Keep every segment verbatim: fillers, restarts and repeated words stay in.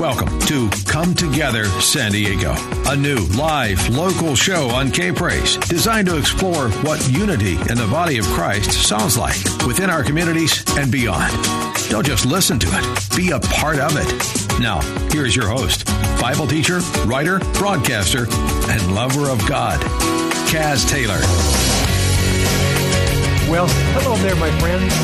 Welcome to Come Together San Diego, a new live local show on K-Praise designed to explore what unity in the body of Christ sounds like within our communities and beyond. Don't just listen to it, be a part of it. Now, here's your host, Bible teacher, writer, broadcaster, and lover of God, Kaz Taylor. Well, hello there, my friends.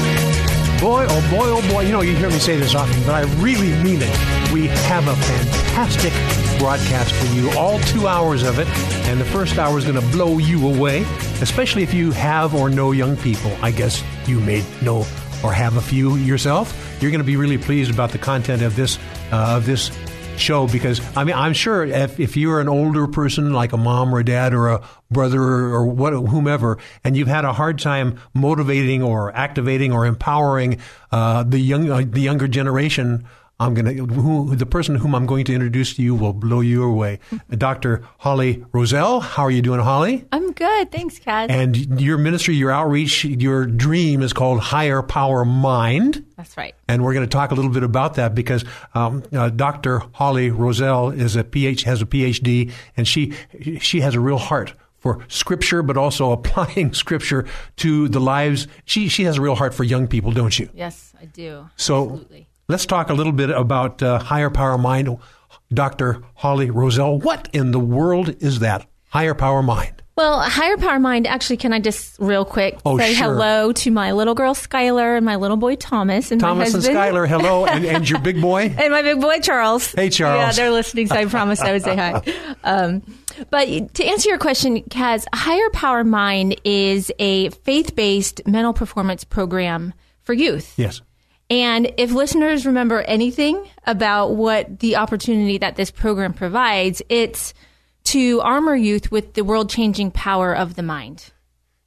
Boy, oh boy, oh boy, you know, you hear me say this often, but I really mean it. We have a fantastic broadcast for you, all two hours of it, and the first hour is going to blow you away, especially if you have or know young people. I guess you may know or have a few yourself. You're going to be really pleased about the content of this uh, of this show, because, I mean, I'm sure if, if you're an older person, like a mom or a dad or a brother or what, whomever, and you've had a hard time motivating or activating or empowering uh, the young uh, the younger generation, I'm gonna who, the person whom I'm going to introduce to you will blow you away. Doctor Holly Roselle, how are you doing, Holly? I'm good, thanks, Kaz. And your ministry, your outreach, your dream is called Higher Power Mind. That's right. And we're going to talk a little bit about that, because um, uh, Doctor Holly Roselle is a Ph has a PhD, and she she has a real heart for Scripture, but also applying Scripture to the lives. She she has a real heart for young people, don't you? Yes, I do. So. Absolutely. Let's talk a little bit about uh, Higher Power Mind. Doctor Holly Roselle, what in the world is that, Higher Power Mind? Well, Higher Power Mind, actually, can I just real quick oh, say sure. hello to my little girl, Skylar, and my little boy, Thomas, and Thomas my husband. Thomas and Skylar, hello, and, and your big boy? And my big boy, Charles. Hey, Charles. Yeah, they're listening, so I promised I would say hi. Um, but to answer your question, Kaz, Higher Power Mind is a faith-based mental performance program for youth. Yes. And if listeners remember anything about what the opportunity that this program provides, it's to armor youth with the world-changing power of the mind.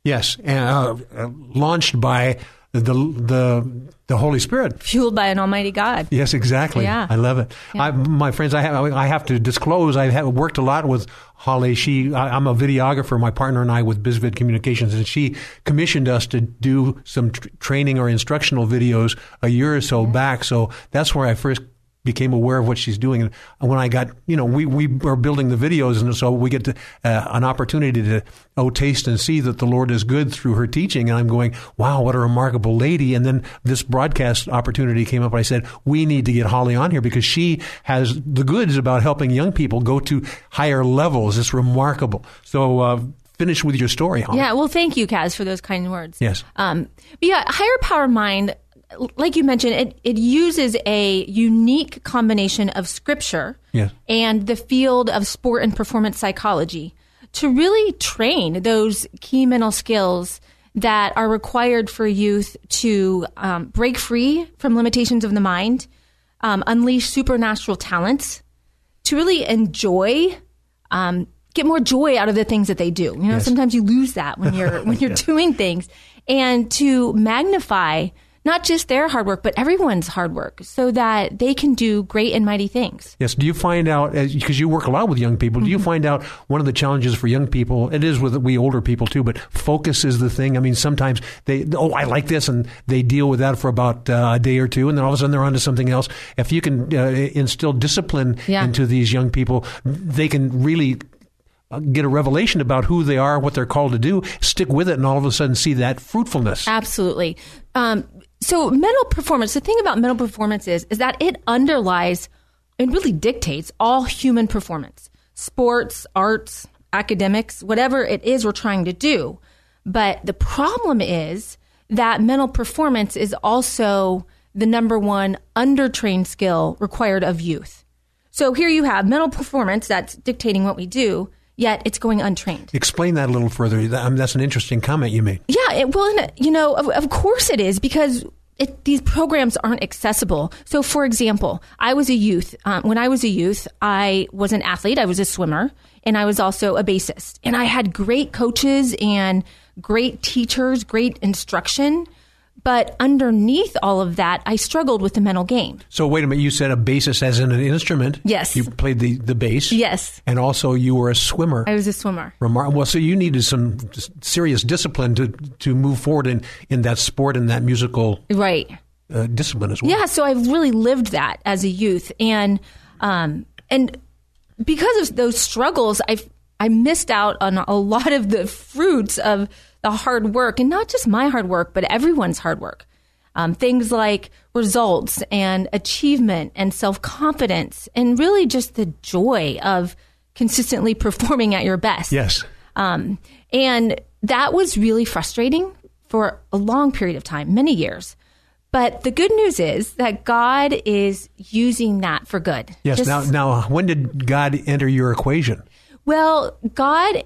Yes, uh, uh, launched by the the the Holy Spirit, fueled by an Almighty God. Yes, exactly. Yeah. I love it. Yeah. I, my friends, I have I have to disclose. I have worked a lot with Holly. She, I, I'm a videographer. My partner and I with Bizvid Communications, and she commissioned us to do some tr- training or instructional videos a year or so yeah. back. So that's where I first became aware of what she's doing. And when I got, you know, we, we are building the videos, and so we get to, uh, an opportunity to, oh, taste and see that the Lord is good through her teaching. And I'm going, wow, what a remarkable lady. And then this broadcast opportunity came up. I said, we need to get Holly on here, because she has the goods about helping young people go to higher levels. It's remarkable. So, uh, finish with your story, Holly. Yeah, well, thank you, Kaz, for those kind words. Yes. Um, but yeah, Higher Power Mind, like you mentioned, it, it uses a unique combination of Scripture yeah. and the field of sport and performance psychology to really train those key mental skills that are required for youth to um, break free from limitations of the mind, um, unleash supernatural talents, to really enjoy, um, get more joy out of the things that they do. You know, yes. sometimes you lose that when you're when you're yeah. doing things, and to magnify not just their hard work, but everyone's hard work, so that they can do great and mighty things. Yes. Do you find out, because you work a lot with young people, do you find out one of the challenges for young people, it is with we older people too, but focus is the thing. I mean, sometimes they, oh, I like this, and they deal with that for about uh, a day or two, and then all of a sudden they're on to something else. If you can uh, instill discipline yeah. into these young people, they can really get a revelation about who they are, what they're called to do, stick with it, and all of a sudden see that fruitfulness. Absolutely. Um, So mental performance, the thing about mental performance is, is that it underlies and really dictates all human performance, sports, arts, academics, whatever it is we're trying to do. But the problem is that mental performance is also the number one undertrained skill required of youth. So here you have mental performance that's dictating what we do, yet it's going untrained. Explain that a little further. I mean, that's an interesting comment you made. Yeah, it, well, you know, of, of course it is, because It, these programs aren't accessible. So, for example, I was a youth. Um, when I was a youth, I was an athlete. I was a swimmer, and I was also a bassist. And I had great coaches and great teachers, great instruction. But underneath all of that, I struggled with the mental game. So wait a minute. You said a bassist as in an instrument. Yes. You played the, the bass. Yes. And also you were a swimmer. I was a swimmer. Remarkable. Well, so you needed some serious discipline to, to move forward in, in that sport and that musical right. uh, discipline as well. Yeah. So I've really lived that as a youth. And um, and because of those struggles, I've, I missed out on a lot of the fruits of the hard work, and not just my hard work, but everyone's hard work. Um, things like results and achievement and self-confidence and really just the joy of consistently performing at your best. Yes. Um, and that was really frustrating for a long period of time, many years. But the good news is that God is using that for good. Yes. Just, now, now, when did God enter your equation? Well, God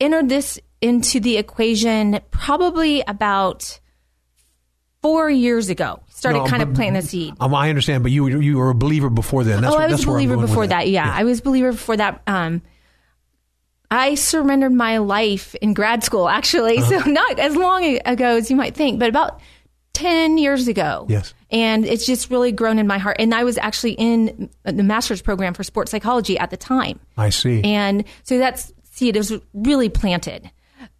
entered this into the equation probably about four years ago. Started no, kind but, of planting the seed. Um, I understand, but you you were a believer before then. That's, oh, I was a believer before that. that. Yeah, yeah, I was a believer before that. Um, I surrendered my life in grad school, actually, uh-huh. so not as long ago as you might think, but about ten years ago. Yes. And it's just really grown in my heart. And I was actually in the master's program for sports psychology at the time. I see. And so that seed is really planted.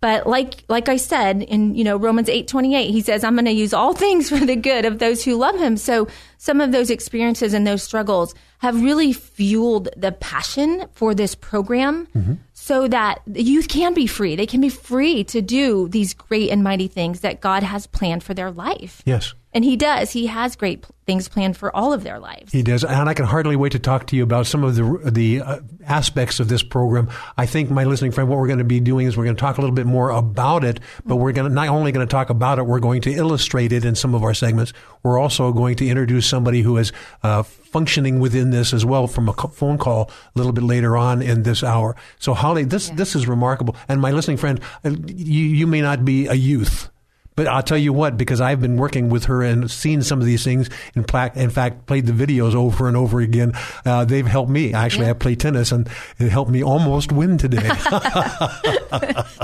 But like like I said, in you know Romans eight twenty-eight, he says, I'm going to use all things for the good of those who love him. So some of those experiences and those struggles have really fueled the passion for this program mm-hmm. so that the youth can be free. They can be free to do these great and mighty things that God has planned for their life. Yes. And he does. He has great pl- things planned for all of their lives. He does. And I can hardly wait to talk to you about some of the the uh, aspects of this program. I think, my listening friend, what we're going to be doing is we're going to talk a little bit more about it, but we're going to not only going to talk about it, we're going to illustrate it in some of our segments. We're also going to introduce somebody who is uh, functioning within this as well from a co- phone call a little bit later on in this hour. So, Holly, this, yeah. this is remarkable. And my listening friend, you, you may not be a youth. But I'll tell you what, because I've been working with her and seen some of these things, and pla- in fact, played the videos over and over again. Uh, they've helped me. Actually, yeah. I play tennis, and it helped me almost win today.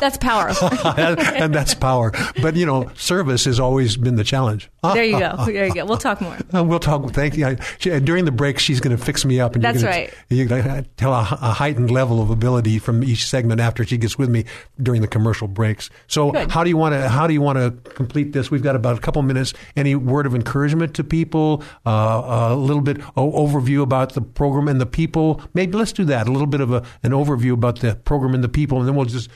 That's power. And that's power. But, you know, service has always been the challenge. There you go. There you go. We'll talk more. We'll talk. Thank you. I, she, during the break, she's going to fix me up. And that's you're gonna, right. You're going to tell a, a heightened level of ability from each segment after she gets with me during the commercial breaks. So Good. how do you want to, how do you want to, complete this? We've got about a couple minutes. Any word of encouragement to people? Uh, a little bit o- overview about the program and the people. Maybe let's do that. A little bit of a, an overview about the program and the people, and then we'll just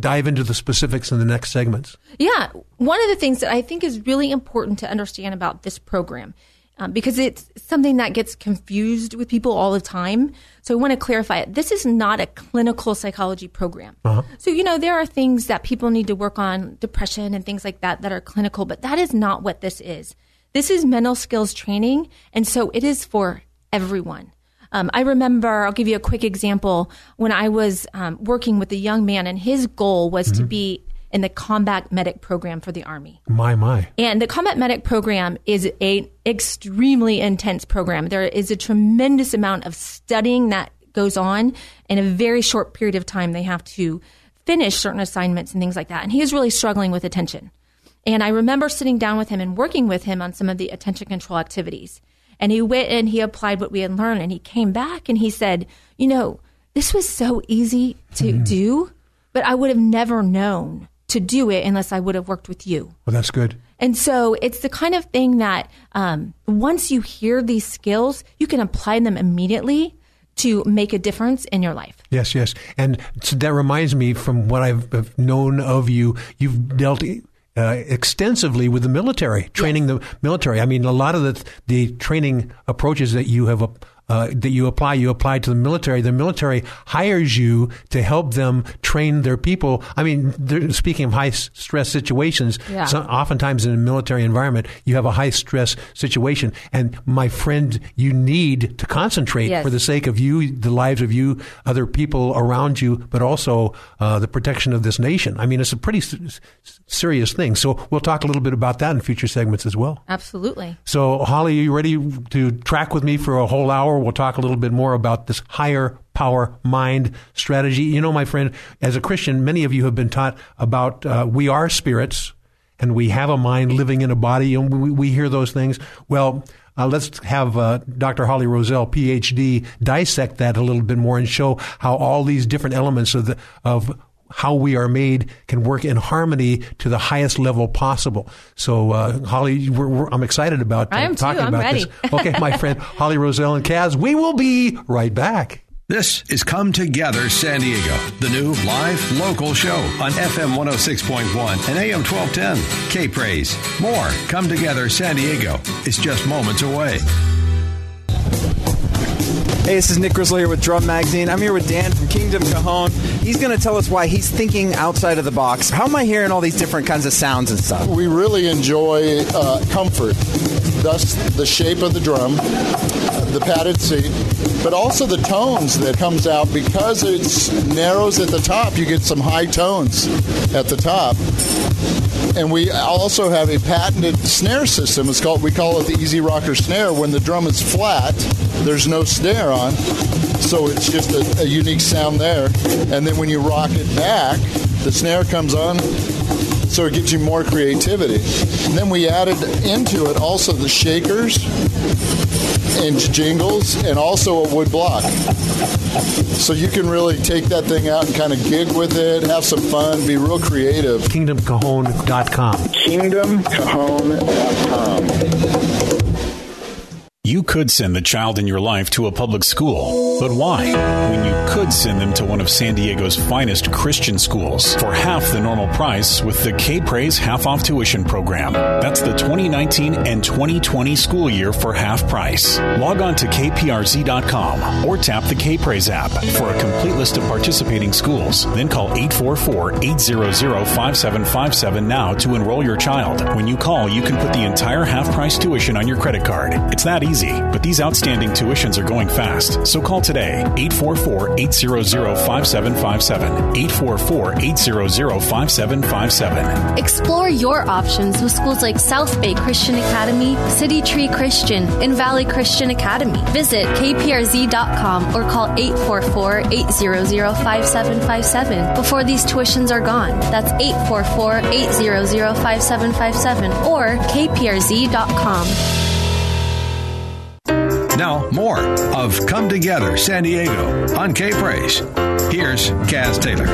dive into the specifics in the next segments. Yeah. One of the things that I think is really important to understand about this program, um, because it's something that gets confused with people all the time. So I want to clarify it. This is not a clinical psychology program. Uh-huh. So, you know, there are things that people need to work on, depression and things like that, that are clinical, but that is not what this is. This is mental skills training, and so it is for everyone. Um, I remember, I'll give you a quick example, when I was um, working with a young man, and his goal was mm-hmm. to be in the combat medic program for the Army. My, my. And the combat medic program is an extremely intense program. There is a tremendous amount of studying that goes on. In a very short period of time, they have to finish certain assignments and things like that. And he was really struggling with attention. And I remember sitting down with him and working with him on some of the attention control activities. And he went and he applied what we had learned. And he came back and he said, you know, this was so easy to mm-hmm. do, but I would have never known to do it unless I would have worked with you. Well, that's good. And so it's the kind of thing that um, once you hear these skills, you can apply them immediately to make a difference in your life. Yes, yes. And so that reminds me, from what I've known of you, you've dealt Uh, extensively with the military, training yes. the military. I mean, a lot of the the training approaches that you have uh, that you apply. You apply to the military. The military hires you to help them train their people. I mean, speaking of high stress situations, yeah. so oftentimes in a military environment, you have a high stress situation. And my friend, you need to concentrate yes. for the sake of you, the lives of you, other people around you, but also uh, the protection of this nation. I mean, it's a pretty s- serious thing. So we'll talk a little bit about that in future segments as well. Absolutely. So Holly, are you ready to track with me for a whole hour? We'll talk a little bit more about this higher power mind strategy. You know, my friend, as a Christian, many of you have been taught about uh, we are spirits and we have a mind living in a body, and we, we hear those things. Well, Uh, let's have uh, Doctor Holly Roselle, P H D, dissect that a little bit more and show how all these different elements of the, of how we are made can work in harmony to the highest level possible. So, uh, Holly, we're, we're, I'm excited about uh, I am talking too. I'm about ready. This. Okay, my friend, Holly Roselle and Kaz, we will be right back. This is Come Together San Diego, the new live local show on F M one oh six point one and A M twelve ten. K-Praise. More Come Together San Diego is just moments away. Hey, this is Nick Grizzle here with Drum Magazine. I'm here with Dan from Kingdom Cajon. He's going to tell us why he's thinking outside of the box. How am I hearing all these different kinds of sounds and stuff? We really enjoy uh, comfort, thus the shape of the drum, the padded seat, but also the tones that comes out because it narrows at the top. You get some high tones at the top. And we also have a patented snare system. It's called, we call it the Easy Rocker Snare. When the drum is flat, there's no snare on, so it's just a, a unique sound there. And then when you rock it back, the snare comes on, so it gives you more creativity. And then we added into it also the shakers and jingles and also a wood block. So you can really take that thing out and kind of gig with it, have some fun, be real creative. Kingdom Cajon dot com. Kingdom Cajon dot com. You could send the child in your life to a public school, but why? When you could send them to one of San Diego's finest Christian schools for half the normal price with the K-Praise half-off tuition program. That's the twenty nineteen and twenty twenty school year for half price. Log on to K P R Z dot com or tap the K-Praise app for a complete list of participating schools. Then call eight four four, eight hundred, five seven five seven now to enroll your child. When you call, you can put the entire half-price tuition on your credit card. It's that easy. Easy, but these outstanding tuitions are going fast. So call today, eight four four, eight hundred, five seven five seven, eight four four, eight hundred, five seven five seven. Explore your options with schools like South Bay Christian Academy, City Tree Christian, and Valley Christian Academy. Visit K P R Z dot com or call eight four four, eight hundred, five seven five seven before these tuitions are gone. That's eight four four, eight hundred, five seven five seven or K P R Z dot com. Now, more of Come Together San Diego on K-Praise. Here's Kaz Taylor.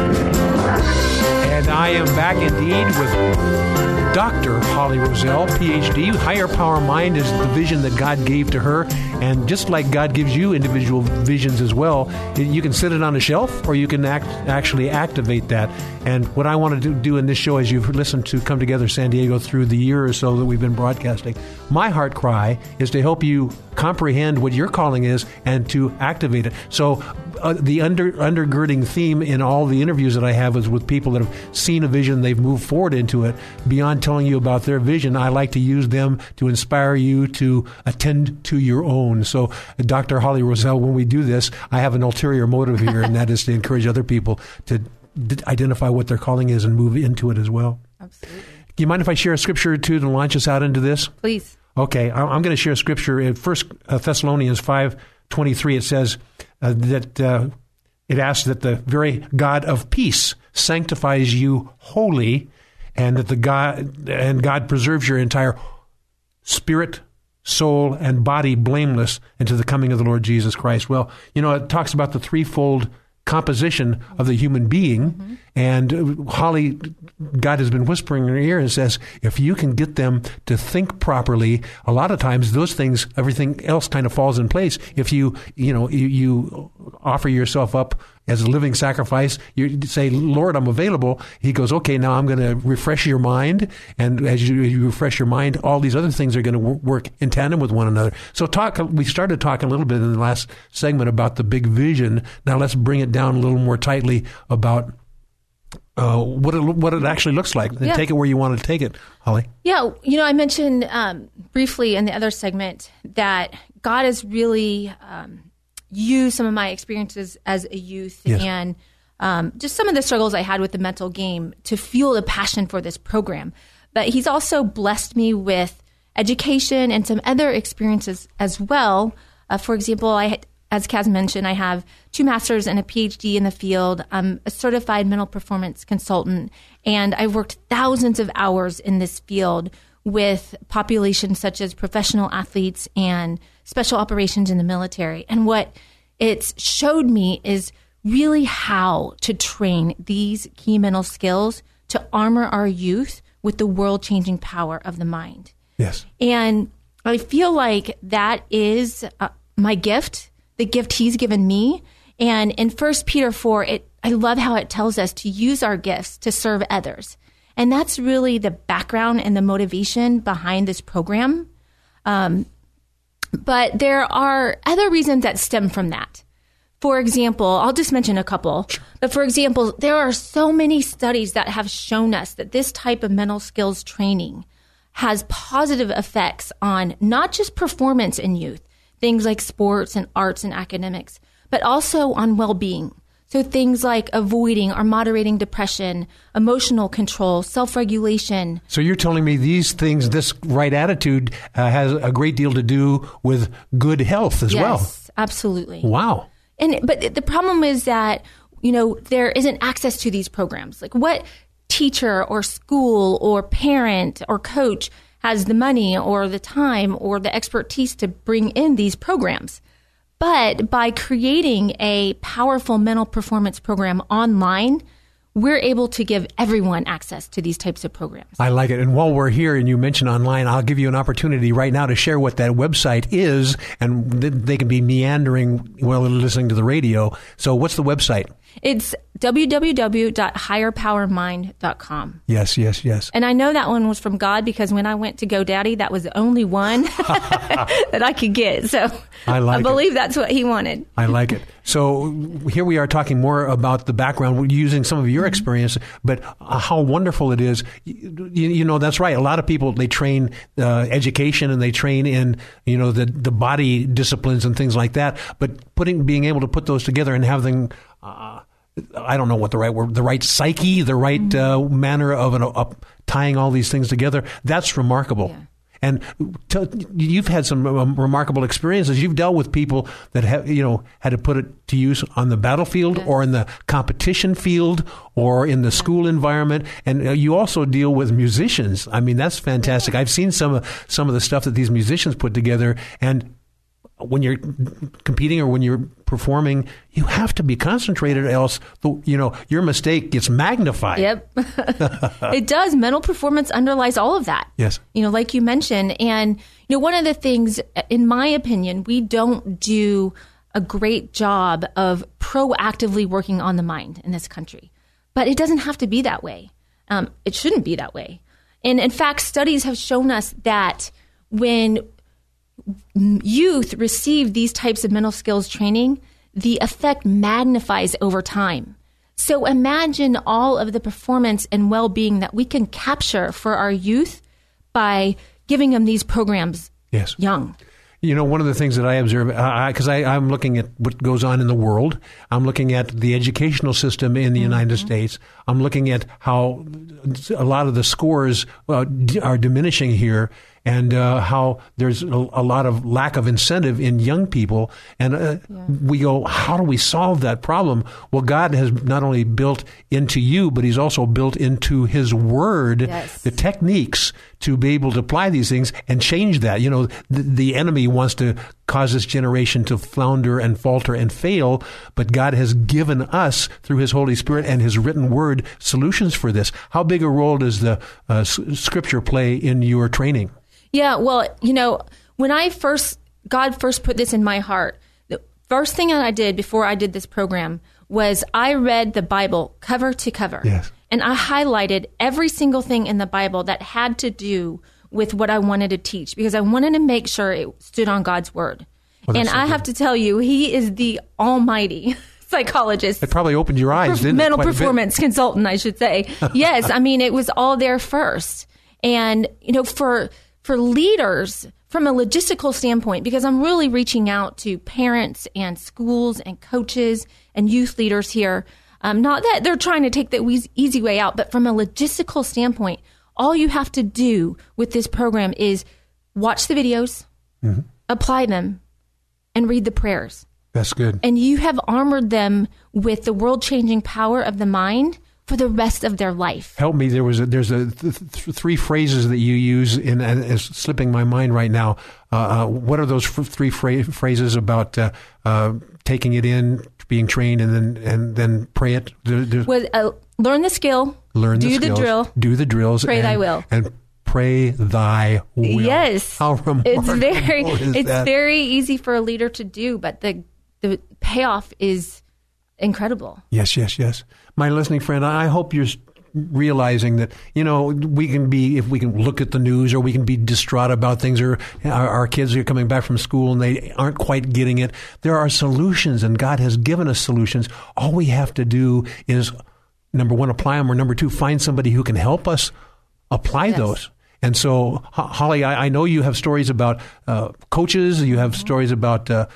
And I am back indeed with Doctor Holly Roselle, P H D. Higher Power Mind is the vision that God gave to her. And just like God gives you individual visions as well, you can sit it on a shelf or you can act, actually activate that. And what I want to do, do in this show, as you've listened to Come Together San Diego through the year or so that we've been broadcasting, my heart cry is to help you comprehend what your calling is and to activate it. So uh, the under, undergirding theme in all the interviews that I have is with people that have seen a vision, they've moved forward into it. Beyond telling you about their vision, I like to use them to inspire you to attend to your own. So, Doctor Holly Roselle, when we do this, I have an ulterior motive here, and that is to encourage other people to d- identify what their calling is and move into it as well. Absolutely. Do you mind if I share a scripture or two to launch us out into this? Please. Okay. I- I'm going to share a scripture. In First Thessalonians five twenty-three, it says uh, that uh, it asks that the very God of peace sanctifies you wholly, and that the God and God preserves your entire spirit, soul, and body blameless unto the coming of the Lord Jesus Christ. Well, you know, it talks about the threefold composition of the human being. Mm-hmm. And Holly, God has been whispering in her ear and says, if you can get them to think properly, a lot of times those things, everything else kind of falls in place. If you, you know, you, you offer yourself up as a living sacrifice. You say, Lord, I'm available. He goes, okay, now I'm going to refresh your mind. And as you, you refresh your mind, all these other things are going to w- work in tandem with one another. So talk. We started talking a little bit in the last segment about the big vision. Now let's bring it down a little more tightly about uh, what, it, what it actually looks like. And yeah. Take it where you want to take it, Holly. Yeah. You know, I mentioned um, briefly in the other segment that God has really um, used some of my experiences as a youth yes. and um, just some of the struggles I had with the mental game to fuel a passion for this program. But he's also blessed me with education and some other experiences as well. Uh, for example, I, as Kaz mentioned, I have two masters and a P H D in the field. I'm a certified mental performance consultant, and I've worked thousands of hours in this field with populations such as professional athletes and special operations in the military. And what it's showed me is really how to train these key mental skills to armor our youth with the world-changing power of the mind. Yes. And I feel like that is uh, my gift, the gift he's given me. And in First Peter four, it, I love how it tells us to use our gifts to serve others. And that's really the background and the motivation behind this program. Um, but there are other reasons that stem from that. For example, I'll just mention a couple. But for example, there are so many studies that have shown us that this type of mental skills training has positive effects on not just performance in youth, things like sports and arts and academics, but also on well-being. So things like avoiding or moderating depression, emotional control, self-regulation. So you're telling me these things, this right attitude uh, has a great deal to do with good health as yes, well. Yes, absolutely. Wow. And but the problem is that, you know, there isn't access to these programs. Like what teacher or school or parent or coach has the money or the time or the expertise to bring in these programs? But by creating a powerful mental performance program online, we're able to give everyone access to these types of programs. I like it. And while we're here and you mentioned online, I'll give you an opportunity right now to share what that website is. And they can be meandering while they're listening to the radio. So what's the website? It's w w w dot higher power mind dot com. Yes, yes, yes. And I know that one was from God because when I went to GoDaddy, that was the only one that I could get. So I, like I believe it. That's what he wanted. I like it. So here we are talking more about the background. We're using some of your experience, but how wonderful it is. You, you know, that's right. A lot of people, they train uh, education and they train in, you know, the, the body disciplines and things like that. But putting being able to put those together and having Uh, I don't know what the right word, the right psyche, the right mm-hmm. uh, manner of an, uh, tying all these things together. That's remarkable. Yeah. And t- you've had some um, remarkable experiences. You've dealt with people that have, you know, had to put it to use on the battlefield yes. or in the competition field or in the yeah. school environment. And uh, you also deal with musicians. I mean, that's fantastic. Yeah. I've seen some of, some of the stuff that these musicians put together, and when you're competing or when you're performing, you have to be concentrated, else, the, you know, your mistake gets magnified. Yep. It does. Mental performance underlies all of that. Yes. You know, like you mentioned. And, you know, one of the things, in my opinion, we don't do a great job of proactively working on the mind in this country. But it doesn't have to be that way. Um, it shouldn't be that way. And in fact, studies have shown us that when youth receive these types of mental skills training, the effect magnifies over time. So imagine all of the performance and well-being that we can capture for our youth by giving them these programs yes. young. You know, one of the things that I observe, because I, I, I'm looking at what goes on in the world. I'm looking at the educational system in the mm-hmm. United States. I'm looking at how a lot of the scores uh, d- are diminishing here, and uh, how there's a, a lot of lack of incentive in young people. And uh, yeah. we go, how do we solve that problem? Well, God has not only built into you, but he's also built into his word, yes. the techniques to be able to apply these things and change that. You know, the, the enemy wants to cause this generation to flounder and falter and fail, but God has given us through his Holy Spirit and his written word solutions for this. How big a role does the uh, s- scripture play in your training? Yeah, well, you know, when I first, God first put this in my heart, the first thing that I did before I did this program was I read the Bible cover to cover. Yes. And I highlighted every single thing in the Bible that had to do with what I wanted to teach, because I wanted to make sure it stood on God's word. Oh, and so I good. have to tell you, he is the almighty psychologist. It probably opened your eyes, didn't it? Mental performance consultant, I should say. Yes, I mean, it was all there first. And, you know, for for leaders, from a logistical standpoint, because I'm really reaching out to parents and schools and coaches and youth leaders here. Um, not that they're trying to take the easy way out, but from a logistical standpoint, all you have to do with this program is watch the videos, mm-hmm. apply them, and read the prayers. That's good. And you have armored them with the world-changing power of the mind for the rest of their life. Help me. There was a, there's a th- th- three phrases that you use, and it's slipping my mind right now. Uh, uh, what are those f- three fra- phrases about uh, uh, taking it in, being trained, and then and then pray it? Do, do, well, uh, learn the skill. Learn the skills. Do the drill. Do the drills. Pray and, thy will. And pray thy will. Yes. How remarkable is that? It's very, it's very easy for a leader to do, but the the payoff is incredible. Yes, yes, yes. My listening friend, I hope you're realizing that, you know, we can be, if we can look at the news, or we can be distraught about things, or our, our kids are coming back from school and they aren't quite getting it. There are solutions, and God has given us solutions. All we have to do is, number one, apply them, or number two, find somebody who can help us apply yes. those. And so, Holly, I, I know you have stories about uh, coaches. You have mm-hmm. stories about uh,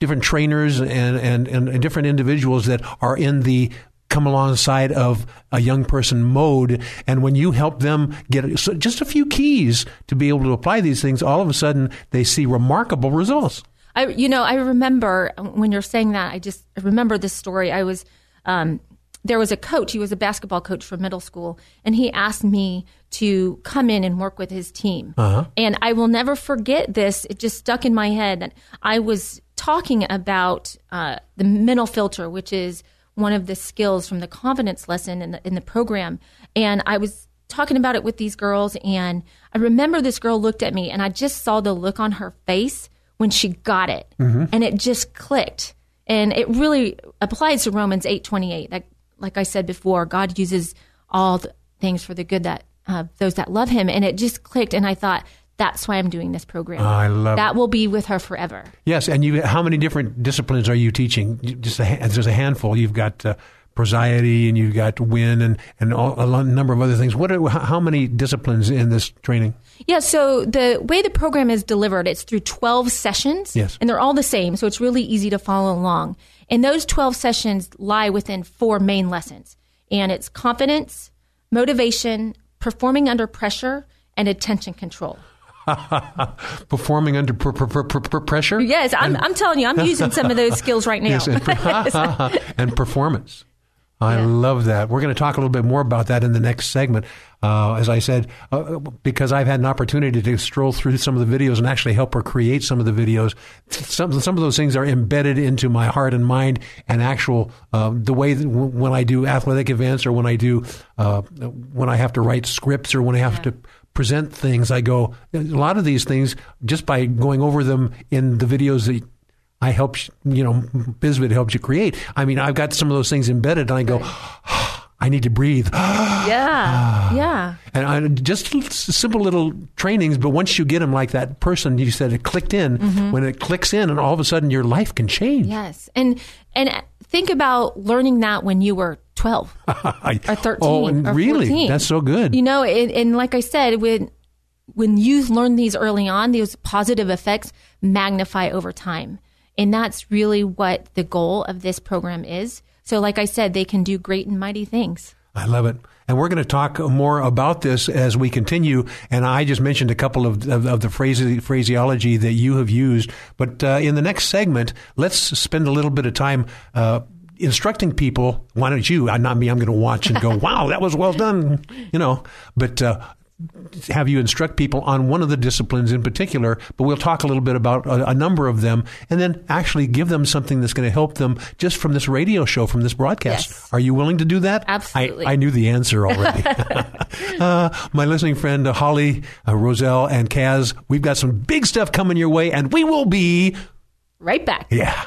different trainers and, and, and different individuals that are in the come alongside of a young person mode. And when you help them get so just a few keys to be able to apply these things, all of a sudden they see remarkable results. I, you know, I remember when you're saying that, I just remember this story. I was, um, there was a coach, he was a basketball coach for middle school, and he asked me to come in and work with his team. Uh-huh. And I will never forget this. It just stuck in my head that I was talking about uh, the mental filter, which is one of the skills from the confidence lesson in the, in the program. And I was talking about it with these girls, and I remember this girl looked at me, and I just saw the look on her face when she got it. Mm-hmm. And it just clicked. And it really applies to Romans eight twenty-eight. That, like I said before, God uses all things for the good that uh, those that love him. And it just clicked. And I thought, that's why I'm doing this program. Oh, I love that. It will be with her forever. Yes. And you, how many different disciplines are you teaching? Just a, there's a handful. You've got uh, prosody, and you've got win, and, and all, a number of other things. What are, how many disciplines in this training? Yeah. So the way the program is delivered, it's through twelve sessions. Yes. And they're all the same. So it's really easy to follow along. And those twelve sessions lie within four main lessons. And it's confidence, motivation, performing under pressure, and attention control. Performing under pr- pr- pr- pr- pressure? Yes, I'm, and, I'm telling you, I'm using some of those skills right now. Yes, and, per- and performance. I yeah. love that. We're going to talk a little bit more about that in the next segment. Uh, as I said, uh, because I've had an opportunity to stroll through some of the videos and actually help her create some of the videos. Some some of those things are embedded into my heart and mind, and actual uh, the way that w- when I do athletic events, or when I do uh, when I have to write scripts, or when I have yeah. to present things, I go, a lot of these things, just by going over them in the videos that I helped, you know, BizVid helps you create. I mean, I've got some of those things embedded, and I go, oh, I need to breathe. yeah. yeah. And I, just simple little trainings, but once you get them like that person, you said it clicked in, mm-hmm. when it clicks in, and all of a sudden your life can change. Yes. And, and think about learning that when you were twelve or thirteen oh, and or really? fourteen. That's so good. You know, and, and like I said, when when youth learn these early on, those positive effects magnify over time. And that's really what the goal of this program is. So like I said, they can do great and mighty things. I love it. And we're going to talk more about this as we continue. And I just mentioned a couple of, of, of the phrase, phraseology that you have used. But uh, in the next segment, let's spend a little bit of time uh instructing people. Why don't you, not me, I'm going to watch and go, wow, that was well done, you know, but uh, have you instruct people on one of the disciplines in particular, but we'll talk a little bit about a, a number of them, and then actually give them something that's going to help them just from this radio show, from this broadcast. Yes. Are you willing to do that? Absolutely. I, I knew the answer already. uh, my listening friend, uh, Holly, uh, Roselle, and Kaz, we've got some big stuff coming your way, and we will be right back. Yeah.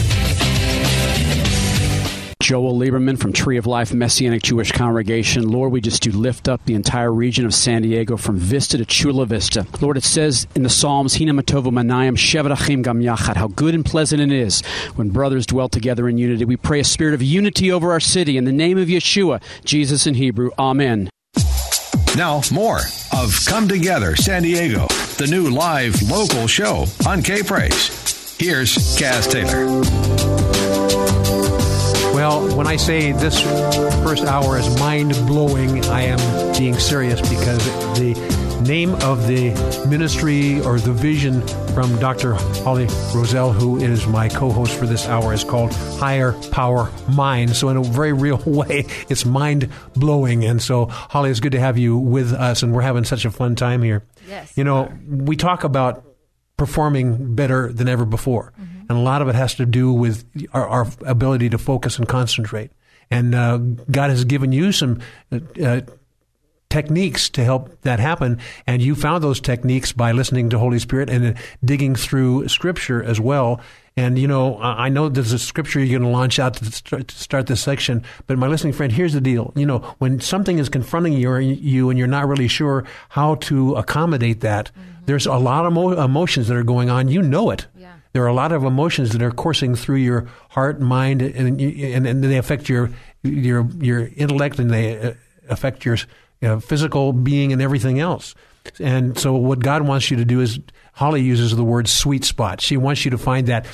Joel Lieberman from Tree of Life Messianic Jewish Congregation. Lord, we just do lift up the entire region of San Diego from Vista to Chula Vista. Lord, it says in the Psalms, Hinam Tovu Manayim Shevrachim Gam Yachad, how good and pleasant it is when brothers dwell together in unity. We pray a spirit of unity over our city in the name of Yeshua, Jesus in Hebrew. Amen. Now, more of Come Together San Diego, the new live local show on K-Praise. Here's Kaz Taylor. Well, when I say this first hour is mind-blowing, I am being serious because the name of the ministry or the vision from Doctor Holly Roselle, who is my co-host for this hour, is called Higher Power Mind. So in a very real way, it's mind-blowing. And so, Holly, it's good to have you with us, and we're having such a fun time here. Yes. You know, we talk about performing better than ever before. Mm-hmm. And a lot of it has to do with our, our ability to focus and concentrate. And uh, God has given you some uh, techniques to help that happen. And you found those techniques by listening to Holy Spirit and digging through Scripture as well. And, you know, I know there's a scripture you're going to launch out to start, to start this section, but my listening friend, here's the deal. You know, when something is confronting you, or you and you're not really sure how to accommodate that, mm-hmm. there's a lot of mo- emotions that are going on. You know it. Yeah. There are a lot of emotions that are coursing through your heart, mind, and and, and they affect your your your intellect, and they affect your you know, physical being and everything else. And so what God wants you to do is, Holly uses the word sweet spot. She wants you to find that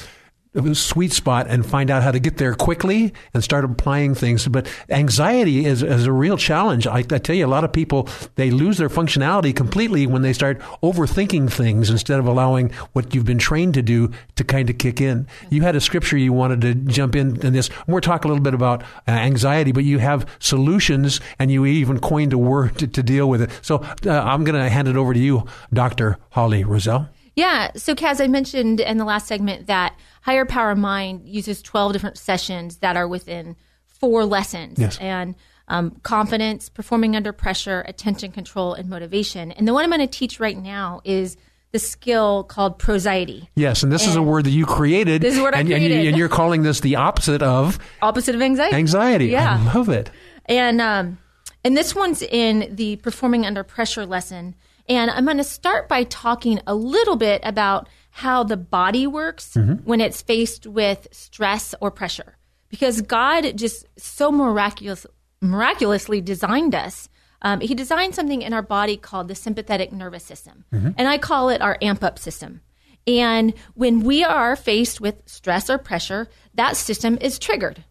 sweet spot and find out how to get there quickly and start applying things. But anxiety is, is a real challenge. I, I tell you, a lot of people, they lose their functionality completely when they start overthinking things instead of allowing what you've been trained to do to kind of kick in. You had a scripture you wanted to jump in in this. We're talking a little bit about uh, anxiety, but you have solutions, and you even coined a word to, to deal with it. So uh, I'm going to hand it over to you, Doctor Holly Roselle. Yeah. So, Kaz, I mentioned in the last segment that Higher Power Mind uses twelve different sessions that are within four lessons. Yes. And um, confidence, performing under pressure, attention control, and motivation. And the one I'm going to teach right now is the skill called prosody. Yes. And this and is a word that you created. This is what I and, created. And, you, and you're calling this the opposite of? Opposite of anxiety. Anxiety. Yeah. I love it. And, um, and this one's in the performing under pressure lesson. And I'm going to start by talking a little bit about how the body works mm-hmm. when it's faced with stress or pressure. Because God just so miraculous, miraculously designed us. Um, he designed something in our body called the sympathetic nervous system. Mm-hmm. And I call it our amp-up system. And when we are faced with stress or pressure, that system is triggered.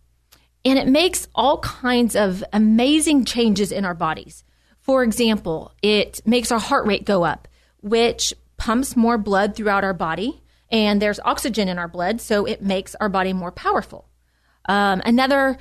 And it makes all kinds of amazing changes in our bodies. For example, it makes our heart rate go up, which pumps more blood throughout our body, and there's oxygen in our blood, so it makes our body more powerful. Um, another,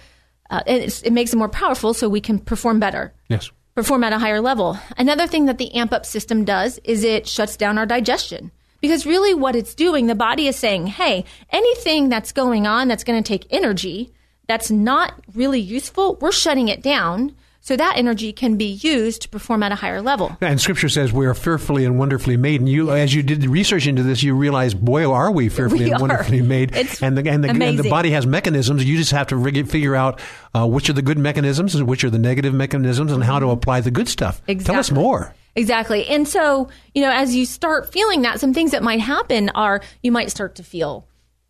uh, it, it makes it more powerful so we can perform better, yes, perform at a higher level. Another thing that the amp-up system does is it shuts down our digestion, because really what it's doing, the body is saying, hey, anything that's going on that's going to take energy that's not really useful, we're shutting it down. So that energy can be used to perform at a higher level. And Scripture says we are fearfully and wonderfully made. And you, as you did the research into this, you realize, boy, are we fearfully we and are. wonderfully made. It's and the and the, and the body has mechanisms. You just have to rig- figure out uh, which are the good mechanisms and which are the negative mechanisms and how to apply the good stuff. Exactly. Tell us more. Exactly. And so, you know, as you start feeling that, some things that might happen are you might start to feel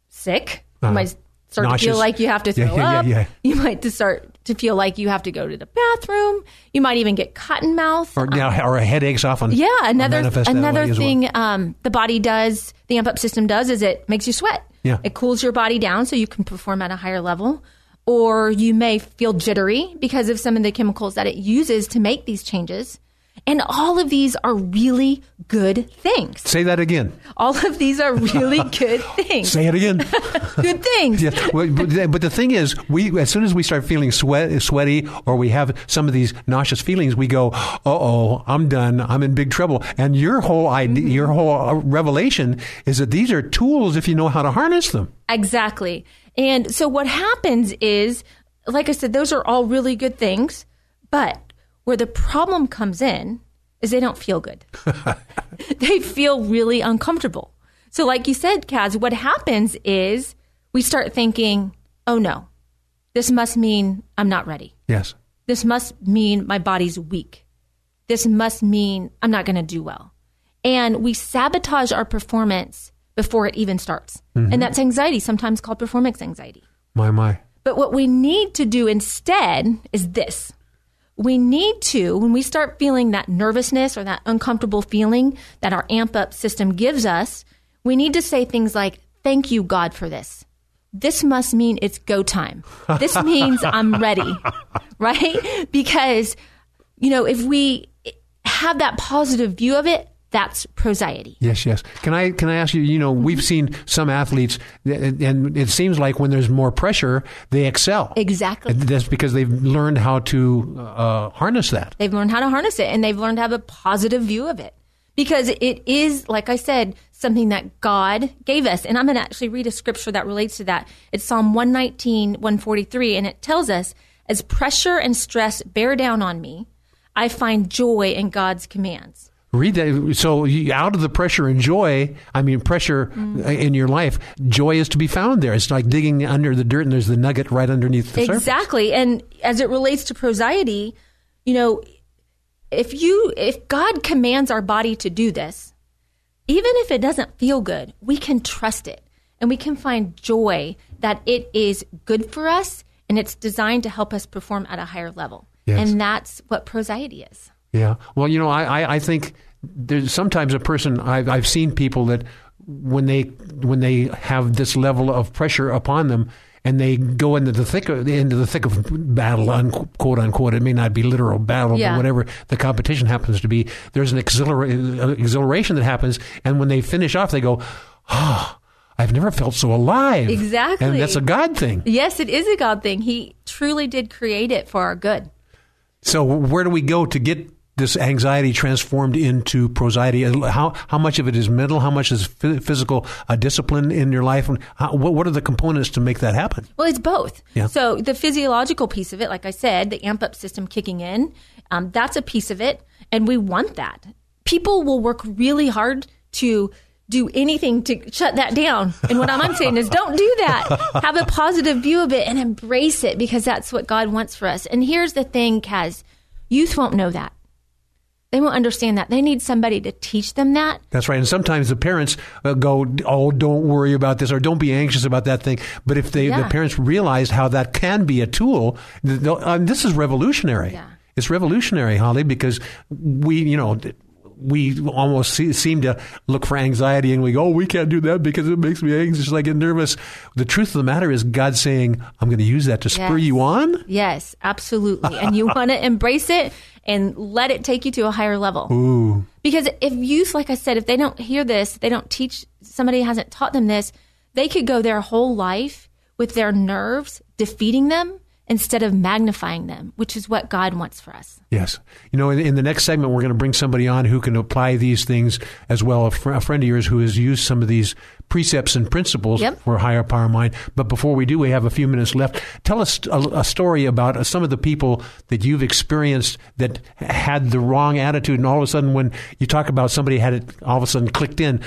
sick. You uh, might start nauseous. to feel like you have to throw yeah, yeah, up. Yeah, yeah. You might to start... to feel like you have to go to the bathroom. You might even get cotton mouth. Or, um, or a headache's often. Yeah, another another thing well. um, the body does, the amp-up system does, is it makes you sweat. Yeah. It cools your body down so you can perform at a higher level. Or you may feel jittery because of some of the chemicals that it uses to make these changes. And all of these are really good things. Say that again. All of these are really good things. Say it again. Good things. Yeah. Well, but, but the thing is, we as soon as we start feeling sweat, sweaty or we have some of these nauseous feelings, we go, uh-oh, I'm done. I'm in big trouble. And your whole idea, mm-hmm. your whole revelation is that these are tools if you know how to harness them. Exactly. And so what happens is, like I said, those are all really good things, but where the problem comes in is they don't feel good. They feel really uncomfortable. So like you said, Kaz, what happens is we start thinking, oh no, this must mean I'm not ready. Yes. This must mean my body's weak. This must mean I'm not going to do well. And we sabotage our performance before it even starts. Mm-hmm. And that's anxiety, sometimes called performance anxiety. My, my. But what we need to do instead is this. We need to, when we start feeling that nervousness or that uncomfortable feeling that our amp up system gives us, we need to say things like, thank you, God, for this. This must mean it's go time. This means I'm ready, right? Because, you know, if we have that positive view of it, that's prosaiety. Yes, yes. Can I can I ask you, you know, we've seen some athletes, and it seems like when there's more pressure, they excel. Exactly. That's because they've learned how to uh, harness that. They've learned how to harness it, and they've learned to have a positive view of it. Because it is, like I said, something that God gave us. And I'm going to actually read a scripture that relates to that. It's Psalm one nineteen, one forty-three, and it tells us, as pressure and stress bear down on me, I find joy in God's commands. Read that. So out of the pressure and joy, I mean, pressure mm. in your life, joy is to be found there. It's like digging under the dirt and there's the nugget right underneath the surface. Exactly. And as it relates to prosaiety, you know, if you, if God commands our body to do this, even if it doesn't feel good, we can trust it and we can find joy that it is good for us and it's designed to help us perform at a higher level. Yes. And that's what prosaiety is. Yeah. Well, you know, I, I, I think there's sometimes a person, I've, I've seen people that when they when they have this level of pressure upon them and they go into the thick of, into the thick of battle, unquote, quote unquote, it may not be literal battle, yeah. but whatever the competition happens to be, there's an exhilara- exhilaration that happens. And when they finish off, they go, oh, I've never felt so alive. Exactly. And that's a God thing. Yes, it is a God thing. He truly did create it for our good. So where do we go to get this anxiety transformed into prosaiety? How how much of it is mental? How much is physical uh, discipline in your life? And how, what, what are the components to make that happen? Well, it's both. Yeah. So the physiological piece of it, like I said, the amp up system kicking in, um, that's a piece of it. And we want that. People will work really hard to do anything to shut that down. And what I'm saying is don't do that. Have a positive view of it and embrace it because that's what God wants for us. And here's the thing, Kaz, youth won't know that. They won't understand that. They need somebody to teach them that. That's right. And sometimes the parents uh, go, oh, don't worry about this or don't be anxious about that thing. But if they, yeah. the parents realized how that can be a tool, um, this is revolutionary. Yeah. It's revolutionary, Holly, because we, you know, we almost see, seem to look for anxiety and we go, oh, we can't do that because it makes me anxious. I get nervous. The truth of the matter is God's saying, I'm going to use that to spur yes. you on. Yes, absolutely. And you want to embrace it and let it take you to a higher level. Ooh. Because if youth, like I said, if they don't hear this, they don't teach, somebody hasn't taught them this, they could go their whole life with their nerves defeating them instead of magnifying them, which is what God wants for us. Yes. You know, in, in the next segment, we're going to bring somebody on who can apply these things as well. A, fr- a friend of yours who has used some of these precepts and principles yep. for Higher Power Mind. But before we do, we have a few minutes left. Tell us a, a story about some of the people that you've experienced that had the wrong attitude. And all of a sudden, when you talk about somebody had it all of a sudden clicked in,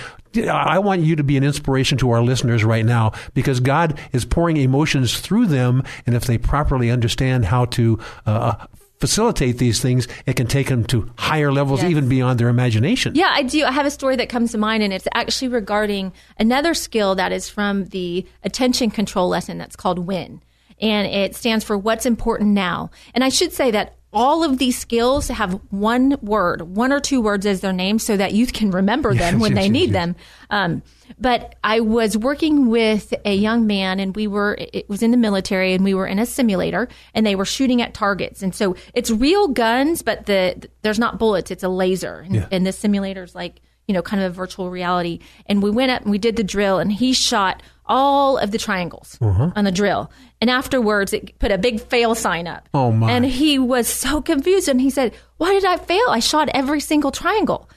I want you to be an inspiration to our listeners right now because God is pouring emotions through them. And if they properly understand how to uh, facilitate these things, it can take them to higher levels, yes. even beyond their imagination. Yeah, I do. I have a story that comes to mind, and it's actually regarding another skill that is from the attention control lesson that's called WIN. And it stands for What's Important Now. And I should say that all of these skills have one word, one or two words as their name, so that youth can remember them yes, when yes, they yes, need yes. them. Um, but I was working with a young man, and we were, it was in the military, and we were in a simulator, and they were shooting at targets. And so it's real guns, but the there's not bullets, it's a laser. And, yeah. and the simulator's like, you know, kind of a virtual reality. And we went up and we did the drill, and he shot all of the triangles uh-huh. on the drill. And afterwards, it put a big fail sign up. Oh, my. And he was so confused. And he said, why did I fail? I shot every single triangle.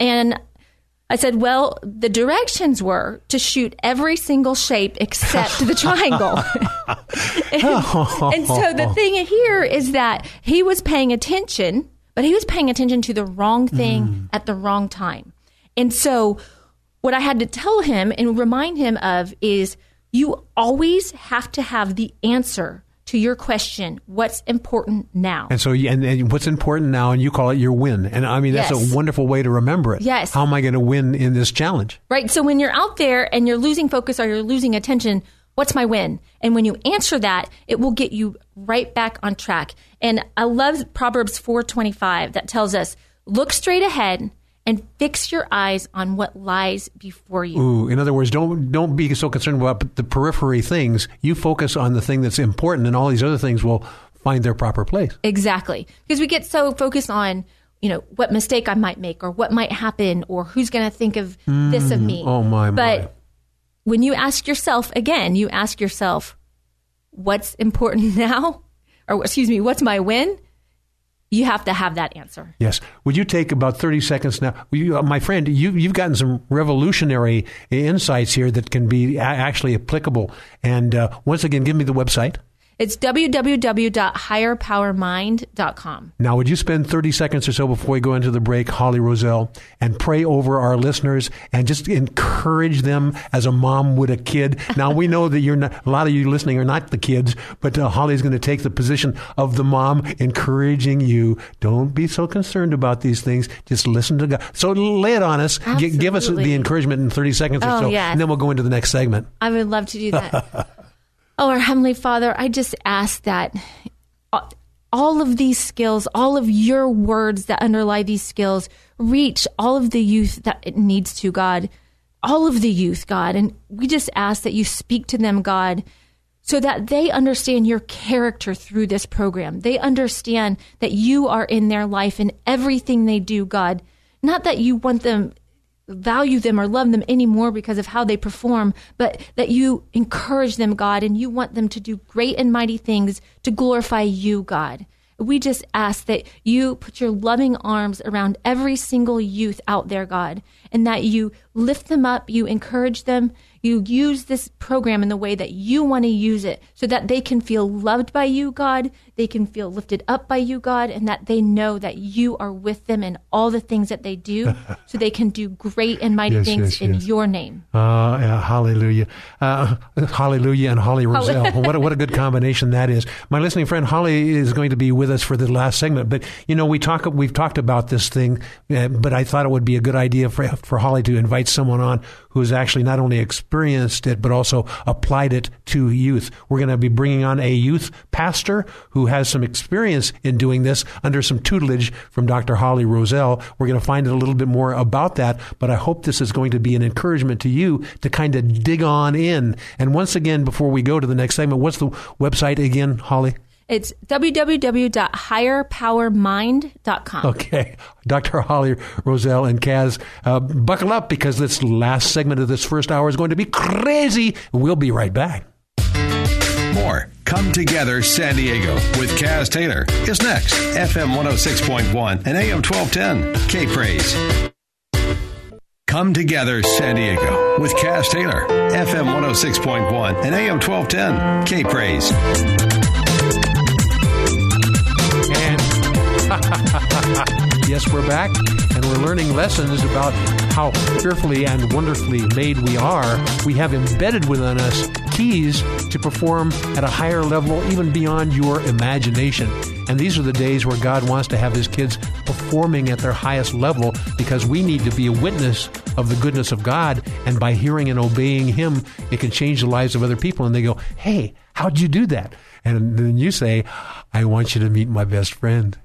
And I said, well, the directions were to shoot every single shape except the triangle. and, oh. and so the thing here is that he was paying attention, but he was paying attention to the wrong thing mm. at the wrong time. And so what I had to tell him and remind him of is you always have to have the answer to your question, what's important now? And so, and, and what's important now, and you call it your win. And I mean, that's yes. a wonderful way to remember it. Yes. How am I going to win in this challenge? Right. So when you're out there and you're losing focus or you're losing attention, what's my win? And when you answer that, it will get you right back on track. And I love Proverbs four twenty-five that tells us, look straight ahead and fix your eyes on what lies before you. Ooh, in other words, don't don't be so concerned about the periphery things. You focus on the thing that's important, and all these other things will find their proper place. Exactly. Because we get so focused on, you know, what mistake I might make or what might happen or who's going to think of mm, this of me. Oh, my, but my. When you ask yourself, again, you ask yourself, what's important now? Or excuse me, what's my win? You have to have that answer. Yes. Would you take about thirty seconds now? You, uh, my friend, you, you've gotten some revolutionary insights here that can be a- actually applicable. And uh, once again, give me the website. It's w w w dot higher power mind dot com. Now, would you spend thirty seconds or so before we go into the break, Holly Roselle, and pray over our listeners and just encourage them as a mom would a kid? Now, we know that you're not, a lot of you listening are not the kids, but uh, Holly's going to take the position of the mom, encouraging you. Don't be so concerned about these things. Just listen to God. So lay it on us. G- give us the encouragement in thirty seconds oh, or so, yes. and then we'll go into the next segment. I would love to do that. Oh, our Heavenly Father, I just ask that all of these skills, all of your words that underlie these skills, reach all of the youth that it needs to, God, all of the youth, God. And we just ask that you speak to them, God, so that they understand your character through this program. They understand that you are in their life in everything they do, God. Not that you want them value them or love them anymore because of how they perform, but that you encourage them, God, and you want them to do great and mighty things to glorify you, God. We just ask that you put your loving arms around every single youth out there, God, and that you lift them up, you encourage them, you use this program in the way that you want to use it so that they can feel loved by you, God, they can feel lifted up by you, God, and that they know that you are with them in all the things that they do so they can do great and mighty yes, things yes, in yes. your name. Uh, yeah, hallelujah. Uh, hallelujah and Holly Roselle. what, a, what a good combination that is. My listening friend, Holly is going to be with us for the last segment, but you know, we talk, we've talked about this thing, uh, but I thought it would be a good idea for, for Holly to invite someone on who's actually not only experienced it, but also applied it to youth. We're going to be bringing on a youth pastor who has some experience in doing this under some tutelage from Doctor Holly Roselle. We're going to find out a little bit more about that, but I hope this is going to be an encouragement to you to kind of dig on in. And once again, before we go to the next segment, what's the website again, Holly? It's w w w dot higher power mind dot com. Okay. Doctor Holly Roselle and Kaz, uh, buckle up because this last segment of this first hour is going to be crazy. We'll be right back. More Come Together San Diego with Kaz Taylor is next. F M one oh six point one and A M twelve ten. K-Praise. Come Together San Diego with Kaz Taylor. F M one oh six point one and A M twelve ten. K-Praise. Yes, we're back, and we're learning lessons about how fearfully and wonderfully made we are. We have embedded within us keys to perform at a higher level, even beyond your imagination. And these are the days where God wants to have his kids performing at their highest level, because we need to be a witness of the goodness of God. And by hearing and obeying him, it can change the lives of other people. And they go, hey, how'd you do that? And then you say, I want you to meet my best friend.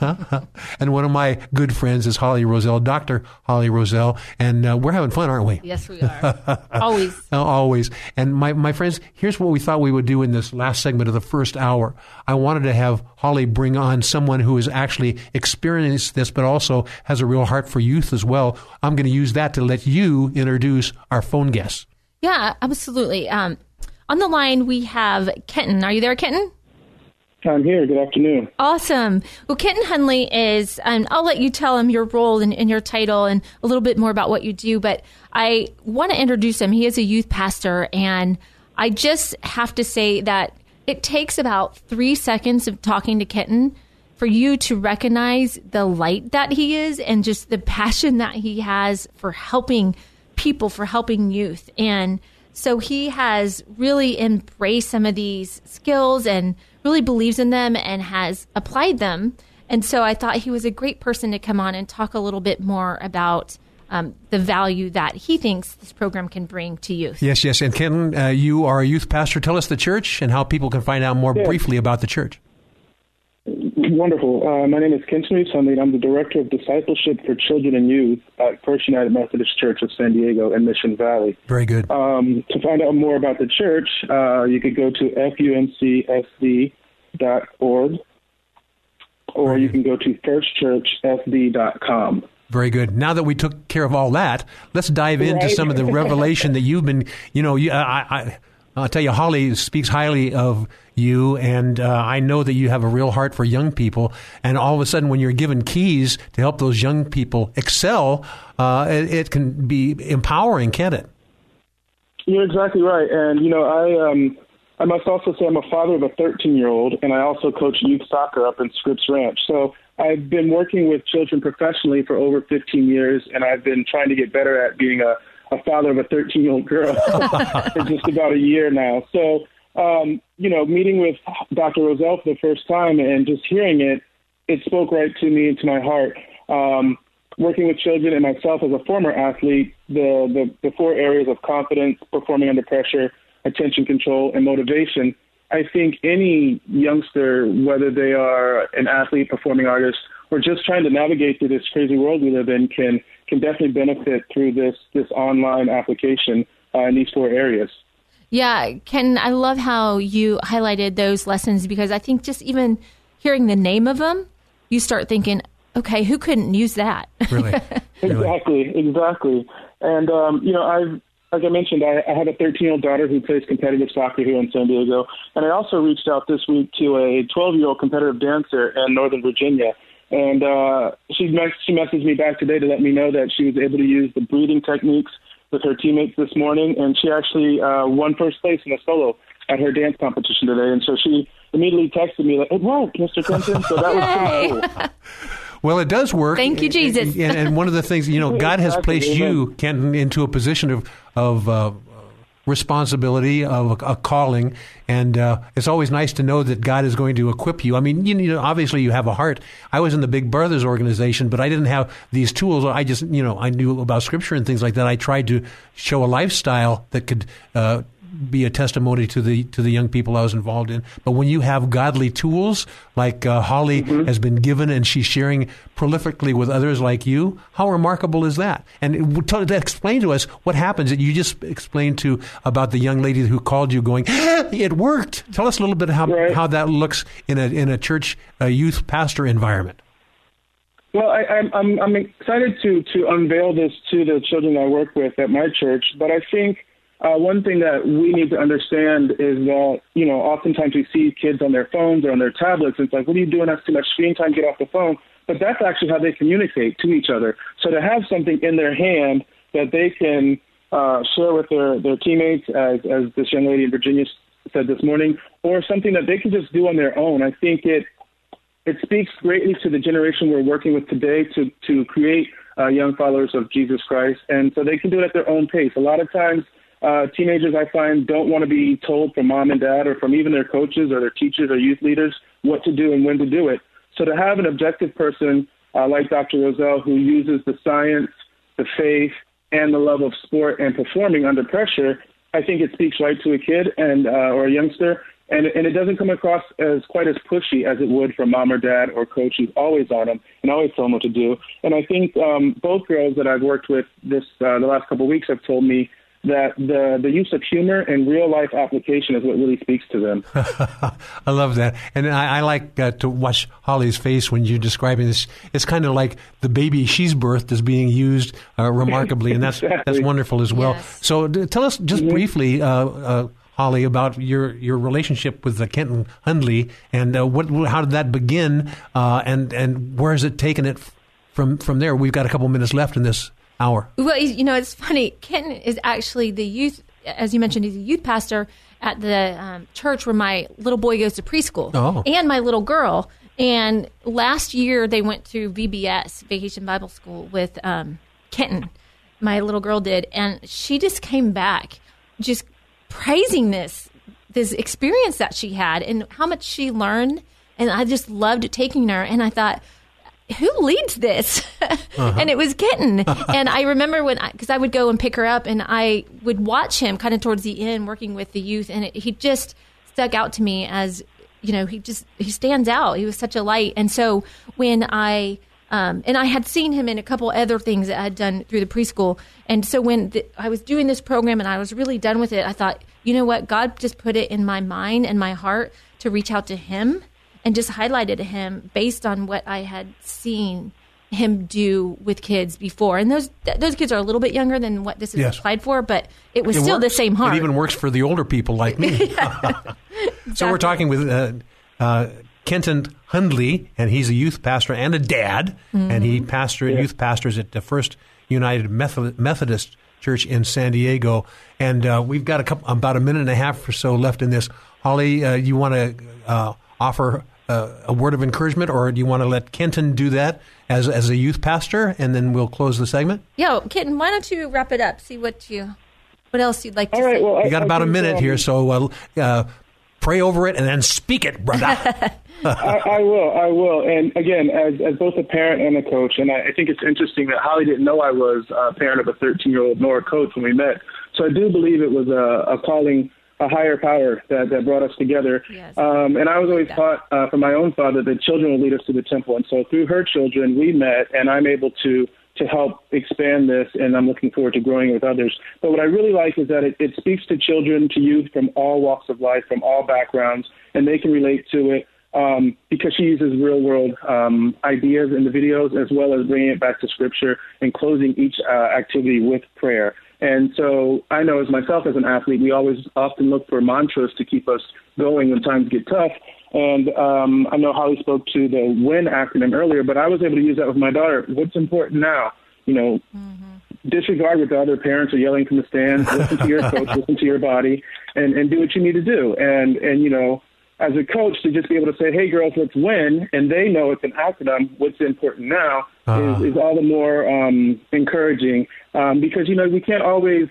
And one of my good friends is Holly Roselle, Doctor Holly Roselle. And uh, we're having fun, aren't we? Yes, we are. Always. Always. And my, my friends, here's what we thought we would do in this last segment of the first hour. I wanted to have Holly bring on someone who has actually experienced this, but also has a real heart for youth as well. I'm going to use that to let you introduce our phone guest. Yeah, absolutely. Um, on the line, we have Kenton. Are you there, Kenton? I'm here. Good afternoon. Awesome. Well, Kenton Hunley is, and I'll let you tell him your role and, and your title and a little bit more about what you do, but I want to introduce him. He is a youth pastor, and I just have to say that it takes about three seconds of talking to Kenton for you to recognize the light that he is and just the passion that he has for helping people, for helping youth. And so he has really embraced some of these skills and really believes in them and has applied them. And so I thought he was a great person to come on and talk a little bit more about um, the value that he thinks this program can bring to youth. Yes, yes. And Kenton, uh, you are a youth pastor. Tell us the church and how people can find out more yeah. briefly about the church. Wonderful. Uh, my name is Kenton Hunley. I'm the Director of Discipleship for Children and Youth at First United Methodist Church of San Diego in Mission Valley. Very good. Um, to find out more about the church, uh, you could go to F U M C S D dot org or Very you can go to first church S D dot com. Very good. Now that we took care of all that, let's dive right. into some of the revelation that you've been, you know, you, I... I I'll tell you, Holly speaks highly of you, and uh, I know that you have a real heart for young people. And all of a sudden, when you're given keys to help those young people excel, uh, it, it can be empowering, can't it? You're exactly right. And, you know, I um, I must also say I'm a father of a thirteen-year-old, and I also coach youth soccer up in Scripps Ranch. So I've been working with children professionally for over fifteen years, and I've been trying to get better at being a a father of a thirteen-year-old girl for just about a year now. So, um, you know, meeting with Doctor Roselle for the first time and just hearing it, it spoke right to me and to my heart. Um, working with children and myself as a former athlete, the, the, the four areas of confidence, performing under pressure, attention control, and motivation, I think any youngster, whether they are an athlete, performing artist, or just trying to navigate through this crazy world we live in, can can definitely benefit through this this online application uh, in these four areas. Yeah, Ken, I love how you highlighted those lessons, because I think just even hearing the name of them, you start thinking, okay, who couldn't use that? Really? Exactly, exactly. And, um, you know, I've, like I mentioned, I, I had a thirteen-year-old daughter who plays competitive soccer here in San Diego, and I also reached out this week to a twelve-year-old competitive dancer in Northern Virginia. And uh, she mess- she messaged me back today to let me know that she was able to use the breathing techniques with her teammates this morning, and she actually uh, won first place in a solo at her dance competition today. And so she immediately texted me, like, it worked, Mister Kenton. So that was pretty cool. Well, it does work. Thank you, Jesus. And, and one of the things, you know, God has placed you, Kenton, into a position of, of uh, responsibility, of a, a calling, and uh, it's always nice to know that God is going to equip you. I mean, you, you know, obviously you have a heart. I was in the Big Brothers organization, but I didn't have these tools. I just, you know, I knew about Scripture and things like that. I tried to show a lifestyle that could uh, be a testimony to the to the young people I was involved in. But when you have godly tools like uh, Holly mm-hmm. has been given, and she's sharing prolifically with others like you, how remarkable is that? And it, to, to explain to us what happens that you just explained to about the young lady who called you going, ah, it worked. Tell us a little bit how right. how that looks in a in a church a youth pastor environment. Well, I, I'm, I'm I'm excited to to unveil this to the children I work with at my church, but I think. Uh, one thing that we need to understand is that, you know, oftentimes we see kids on their phones or on their tablets. And it's like, what are you doing? That's too much screen time. Get off the phone. But that's actually how they communicate to each other. So to have something in their hand that they can uh, share with their, their teammates, as, as this young lady in Virginia said this morning, or something that they can just do on their own, I think it it speaks greatly to the generation we're working with today to, to create uh, young followers of Jesus Christ. And so they can do it at their own pace. A lot of times, Uh, teenagers, I find, don't want to be told from mom and dad or from even their coaches or their teachers or youth leaders what to do and when to do it. So to have an objective person uh, like Doctor Roselle, who uses the science, the faith, and the love of sport and performing under pressure, I think it speaks right to a kid and uh, or a youngster And, and it doesn't come across as quite as pushy as it would from mom or dad or coach who's always on them and always telling them what to do. And I think um, both girls that I've worked with this uh, the last couple of weeks have told me that the, the use of humor and real-life application is what really speaks to them. I love that. And I, I like uh, to watch Holly's face when you're describing this. It's kind of like the baby she's birthed is being used uh, remarkably, and that's exactly. That's wonderful as well. Yes. So d- tell us just mm-hmm. briefly, uh, uh, Holly, about your, your relationship with the Kenton Hundley, and uh, what how did that begin, uh, and, and where has it taken it from, from there? We've got a couple minutes left in this hour. Well, you know, it's funny. Kenton is actually the youth, as you mentioned, he's a youth pastor at the um, church where my little boy goes to preschool oh. and my little girl. And last year they went to V B S, Vacation Bible School, with um, Kenton. My little girl did. And she just came back just praising this, this experience that she had and how much she learned. And I just loved taking her. And I thought, who leads this? uh-huh. And it was Kitten. And I remember when, because I, I would go and pick her up, and I would watch him kind of towards the end working with the youth. And it, he just stuck out to me as, you know, he just, he stands out. He was such a light. And so when I, um, and I had seen him in a couple other things that I had done through the preschool. And so when the, I was doing this program and I was really done with it, I thought, you know what, God just put it in my mind and my heart to reach out to him. And just highlighted him based on what I had seen him do with kids before. And those th- those kids are a little bit younger than what this is yes. applied for, but it was it still works. The same heart. It even works for the older people like me. Exactly. So we're talking with uh, uh, Kenton Hundley, and he's a youth pastor and a dad, mm-hmm. and he pastor yeah. youth pastors at the First United Method- Methodist Church in San Diego. And uh, we've got a couple, about a minute and a half or so left in this. Holly, uh, you want to uh, offer Uh, a word of encouragement, or do you want to let Kenton do that as as a youth pastor, and then we'll close the segment? Yo, Kenton, why don't you wrap it up? See what you, what else you'd like to All right, say. Well, we I, got I about a minute here, so uh, uh, pray over it and then speak it, brother. I, I will, I will. And again, as, as both a parent and a coach, and I, I think it's interesting that Holly didn't know I was a parent of a thirteen-year-old nor a coach when we met. So I do believe it was a, a calling. A higher power that, that brought us together. Yes. Um, and I was always taught uh, from my own father that children will lead us to the temple. And so through her children, we met, and I'm able to to help expand this, and I'm looking forward to growing with others. But what I really like is that it, it speaks to children, to youth from all walks of life, from all backgrounds, and they can relate to it um, because she uses real-world um, ideas in the videos, as well as bringing it back to Scripture and closing each uh, activity with prayer. And so I know as myself as an athlete, we always often look for mantras to keep us going when times get tough. And um, I know Holly spoke to the WIN acronym earlier, but I was able to use that with my daughter. What's important now? You know, mm-hmm. disregard what the other parents are yelling from the stands. Listen to your coach, listen to your body, and, and do what you need to do. And, and, you know, as a coach, to just be able to say, hey, girls, let's win, and they know it's an acronym, what's important now, uh. is, is all the more um, encouraging um, because, you know, we can't always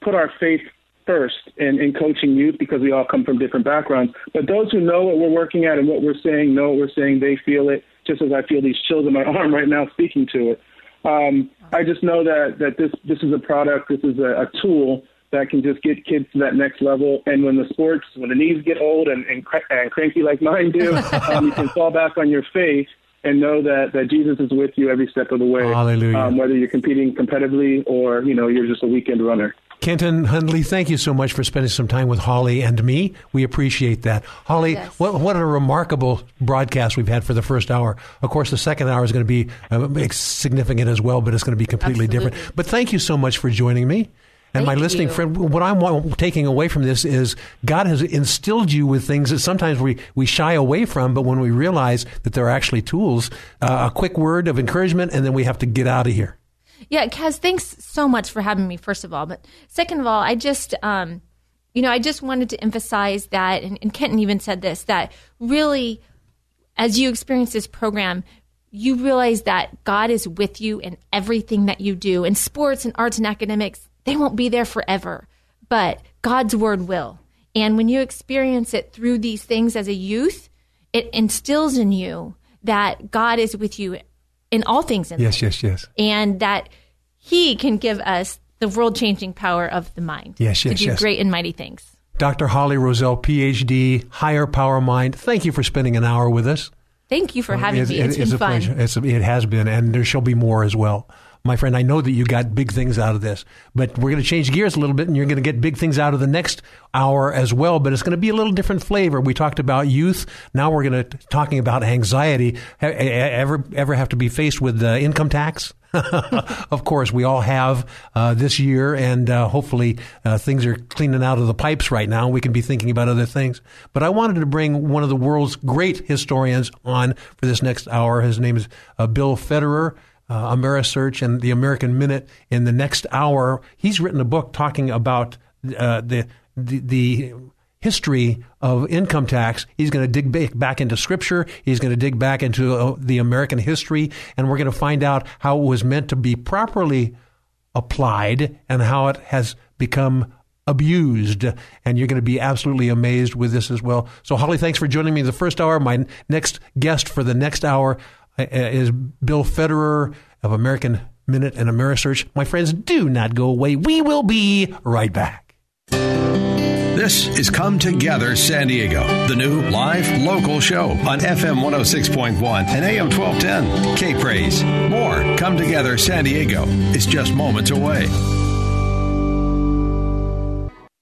put our faith first in, in coaching youth because we all come from different backgrounds. But those who know what we're working at and what we're saying, know what we're saying, they feel it, just as I feel these chills in my arm right now speaking to it. Um, I just know that, that this, this is a product, this is a, a tool that can just get kids to that next level. And when the sports, when the knees get old and, and, cr- and cranky like mine do, um, you can fall back on your faith and know that, that Jesus is with you every step of the way. Hallelujah. Um, whether you're competing competitively or, you know, you're just a weekend runner. Kenton Hundley, thank you so much for spending some time with Holly and me. We appreciate that. Holly, yes. what, what a remarkable broadcast we've had for the first hour. Of course, the second hour is going to be uh, significant as well, but it's going to be completely Absolutely. different. But thank you so much for joining me. And Thank my listening you. friend, what I'm taking away from this is God has instilled you with things that sometimes we, we shy away from, but when we realize that they're actually tools, uh, a quick word of encouragement, and then we have to get out of here. Yeah, Kaz, thanks so much for having me, first of all. But second of all, I just, um, you know, I just wanted to emphasize that, and, and Kenton even said this, that really, as you experience this program, you realize that God is with you in everything that you do, in sports and arts and academics. They won't be there forever, but God's word will. And when you experience it through these things as a youth, it instills in you that God is with you in all things. In yes, life, yes, yes. And that he can give us the world-changing power of the mind. Yes, yes, to do yes. great and mighty things. Doctor Holly Roselle, P H D, Higher Power Mind, thank you for spending an hour with us. Thank you for having um, it, me. It's, it's been fun. It's a pleasure. It's, it has been, and there shall be more as well. My friend, I know that you got big things out of this, but we're going to change gears a little bit, and you're going to get big things out of the next hour as well, but it's going to be a little different flavor. We talked about youth. Now we're going to talking about anxiety. Ever, ever have to be faced with uh, income tax? Of course, we all have uh, this year, and uh, hopefully uh, things are cleaning out of the pipes right now. We can be thinking about other things. But I wanted to bring one of the world's great historians on for this next hour. His name is uh, Bill Federer, uh, AmeriSearch, and the American Minute. In the next hour, he's written a book talking about uh, the the. the history of income tax. He's going to dig back into Scripture. He's going to dig back into the American history, and we're going to find out how it was meant to be properly applied and how it has become abused. And you're going to be absolutely amazed with this as well. So, Holly, thanks for joining me in the first hour. My next guest for the next hour is Bill Federer of American Minute and AmeriSearch. My friends, do not go away. We will be right back. This is Come Together San Diego, the new live local show on F M one oh six point one and A M twelve ten. K-Praise. More Come Together San Diego is just moments away.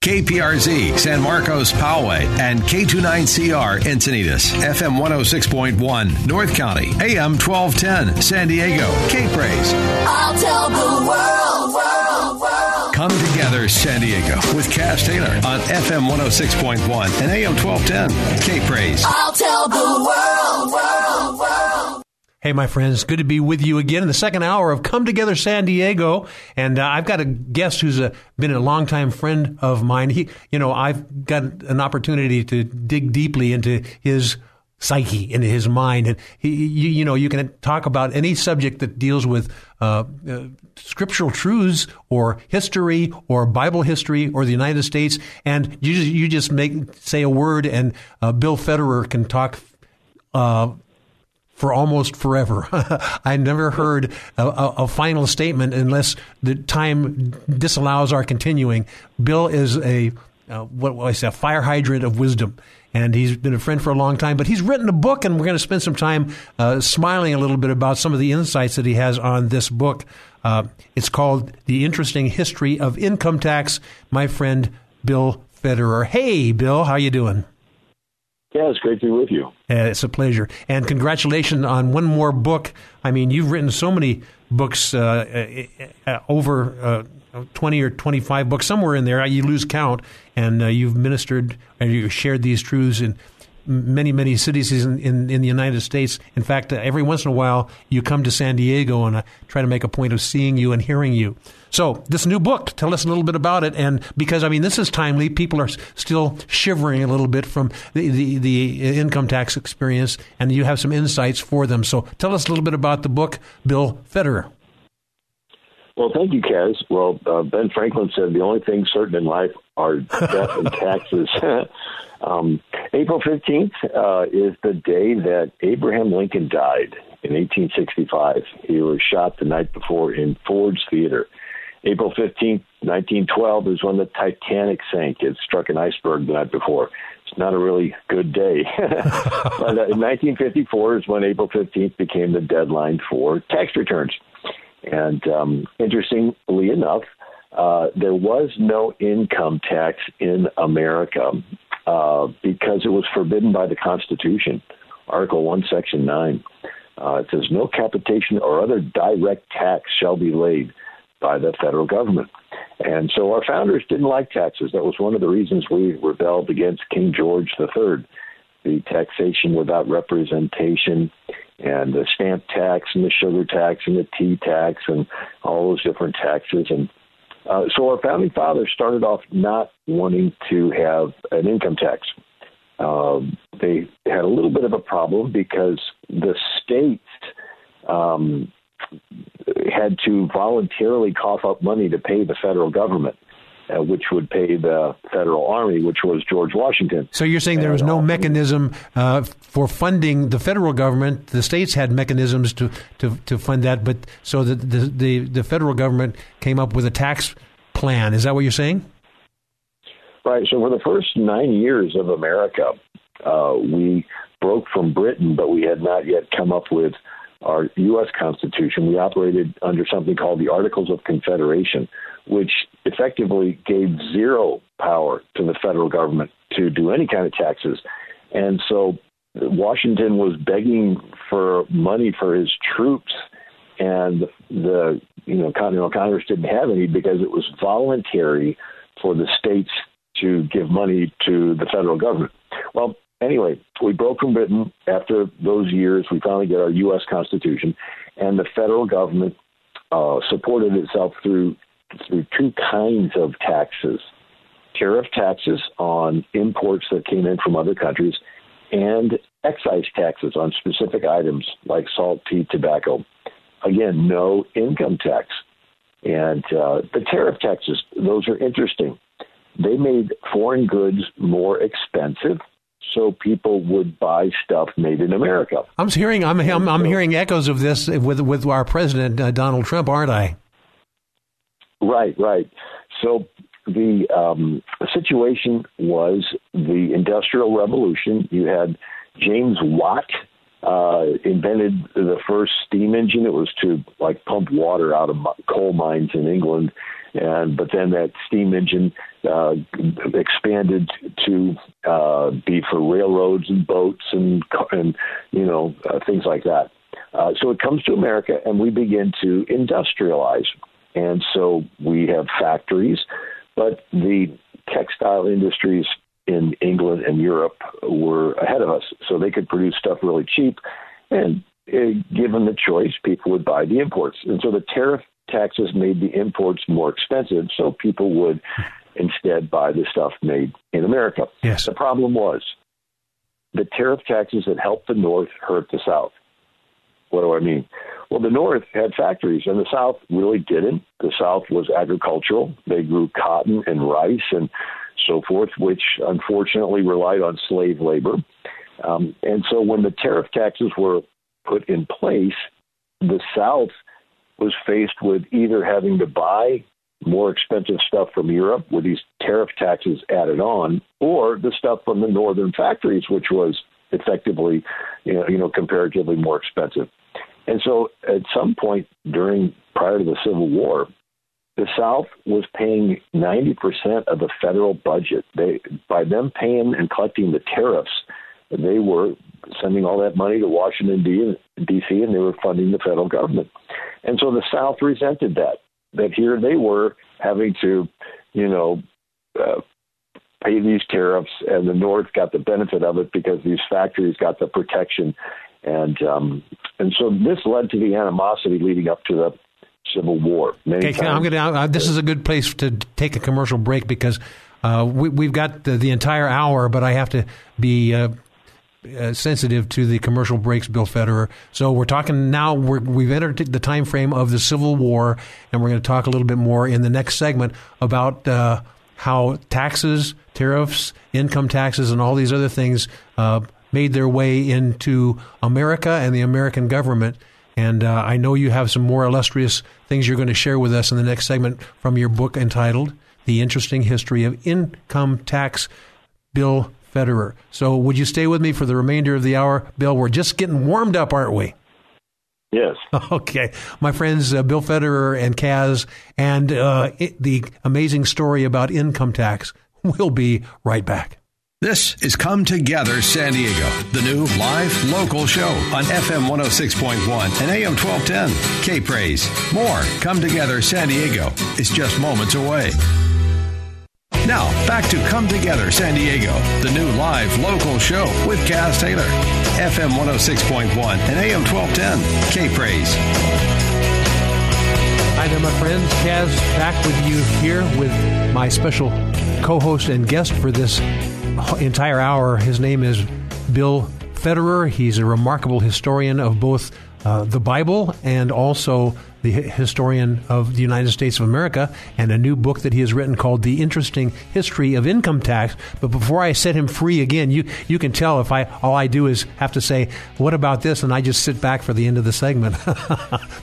K P R Z, San Marcos, Poway, and K two nine C R, Encinitas. F M one oh six point one, North County. A M twelve ten, San Diego. K-Praise. I'll tell the world, world, world. Come Together San Diego with Kaz Taylor on F M one oh six point one and A M twelve ten. K-Praise. I'll tell the world, world, world. Hey, my friends, good to be with you again in the second hour of Come Together San Diego. And uh, I've got a guest who's a, been a longtime friend of mine. He, you know, I've got an opportunity to dig deeply into his psyche, into his mind. And he, you, you know, you can talk about any subject that deals with uh, uh, scriptural truths or history or Bible history or the United States. And you just, you just make, say a word, and uh, Bill Federer can talk uh, for almost forever. I never heard a, a, a final statement unless the time disallows our continuing. Bill is a, uh, what will I say, a fire hydrant of wisdom. And he's been a friend for a long time, but he's written a book, and we're going to spend some time uh, smiling a little bit about some of the insights that he has on this book. Uh, it's called The Interesting History of Income Tax, my friend Bill Federer. Hey, Bill, how you doing? Yeah, it's great to be with you. Uh, it's a pleasure. And congratulations on one more book. I mean, you've written so many books, uh, uh, over... Uh, twenty or twenty-five books, somewhere in there. You lose count, and uh, you've ministered and you've shared these truths in many, many cities in, in, in the United States. In fact, uh, every once in a while, you come to San Diego, and I try to make a point of seeing you and hearing you. So this new book, tell us a little bit about it. And because, I mean, this is timely. People are still shivering a little bit from the, the, the income tax experience, and you have some insights for them. So tell us a little bit about the book, Bill Federer. Well, thank you, Kaz. Well, uh, Ben Franklin said the only things certain in life are death and taxes. um, April fifteenth uh, is the day that Abraham Lincoln died in eighteen sixty-five. He was shot the night before in Ford's Theater. April fifteenth, nineteen twelve is when the Titanic sank. It struck an iceberg the night before. It's not a really good day. But uh, in nineteen fifty-four is when April fifteenth became the deadline for tax returns. And um, interestingly enough, uh, there was no income tax in America uh, because it was forbidden by the Constitution, Article one, Section nine. Uh, it says, no capitation or other direct tax shall be laid by the federal government. And so our founders didn't like taxes. That was one of the reasons we rebelled against King George the third, the taxation without representation, and the stamp tax and the sugar tax and the tea tax and all those different taxes. And uh, so our founding fathers started off not wanting to have an income tax. Uh, they had a little bit of a problem because the states um, had to voluntarily cough up money to pay the federal government, Uh, which would pay the federal army, which was George Washington. So you're saying there was no mechanism uh, for funding the federal government. The states had mechanisms to, to, to fund that, but so the, the, the, the federal government came up with a tax plan. Is that what you're saying? Right. So for the first nine years of America, uh, we broke from Britain, but we had not yet come up with our U S Constitution. We operated under something called the Articles of Confederation, which effectively gave zero power to the federal government to do any kind of taxes. And so Washington was begging for money for his troops, and the you know Continental Congress didn't have any because it was voluntary for the states to give money to the federal government. Well, anyway, we broke from Britain. After those years, we finally get our U S Constitution, and the federal government uh, supported itself through through two kinds of taxes: tariff taxes on imports that came in from other countries, and excise taxes on specific items like salt, tea, tobacco. Again, no income tax. And uh, the tariff taxes, those are interesting. They made foreign goods more expensive, so people would buy stuff made in America. I'm hearing, I'm, I'm, I'm hearing echoes of this with with our president uh, Donald Trump, aren't I? Right, right. So the um, situation was the Industrial Revolution. You had James Watt uh, invented the first steam engine. It was to like pump water out of coal mines in England, and but then that steam engine Uh, expanded to uh, be for railroads and boats and, and you know, uh, things like that. Uh, so it comes to America, and we begin to industrialize. And so we have factories, but the textile industries in England and Europe were ahead of us, so they could produce stuff really cheap. And uh, given the choice, people would buy the imports. And so the tariff taxes made the imports more expensive, so people would instead buy the stuff made in America. Yes. The problem was the tariff taxes that helped the North hurt the South. What do I mean? Well, the North had factories, and the South really didn't. The South was agricultural. They grew cotton and rice and so forth, which unfortunately relied on slave labor. Um, and so when the tariff taxes were put in place, the South was faced with either having to buy more expensive stuff from Europe with these tariff taxes added on, or the stuff from the northern factories, which was effectively, you know, you know, comparatively more expensive. And so at some point during prior to the Civil War, the South was paying ninety percent of the federal budget. They, by them paying and collecting the tariffs, they were sending all that money to Washington, D C, and they were funding the federal government. And so the South resented that. That here they were having to, you know, uh, pay these tariffs, and the North got the benefit of it because these factories got the protection. And um, and so this led to the animosity leading up to the Civil War. Many okay, I'm gonna, uh, this is a good place to take a commercial break because uh, we, we've got the, the entire hour, but I have to be uh, uh, sensitive to the commercial breaks, Bill Federer. So we're talking now, we're, we've entered the time frame of the Civil War, and we're going to talk a little bit more in the next segment about uh, how taxes, tariffs, income taxes, and all these other things uh, made their way into America and the American government. And uh, I know you have some more illustrious things you're going to share with us in the next segment from your book entitled The Interesting History of Income Tax, Bill Federer. So would you stay with me for the remainder of the hour? Bill, we're just getting warmed up, aren't we? Yes. Okay. My friends, uh, Bill Federer and Kaz, and uh, it, the amazing story about income tax. We'll be right back. This is Come Together San Diego, the new live local show on F M one oh six point one and A M twelve ten. K-Praise. More Come Together San Diego is just moments away. Now, back to Come Together San Diego, the new live local show with Kaz Taylor. F M one oh six point one and A M twelve ten. K-Praise. Hi there, my friends. Kaz back with you here with my special co-host and guest for this entire hour. His name is Bill Federer. He's a remarkable historian of both uh, the Bible and also the historian of the United States of America, and a new book that he has written called The Interesting History of Income Tax. But before I set him free again, you, you can tell if I all I do is have to say, what about this? And I just sit back for the end of the segment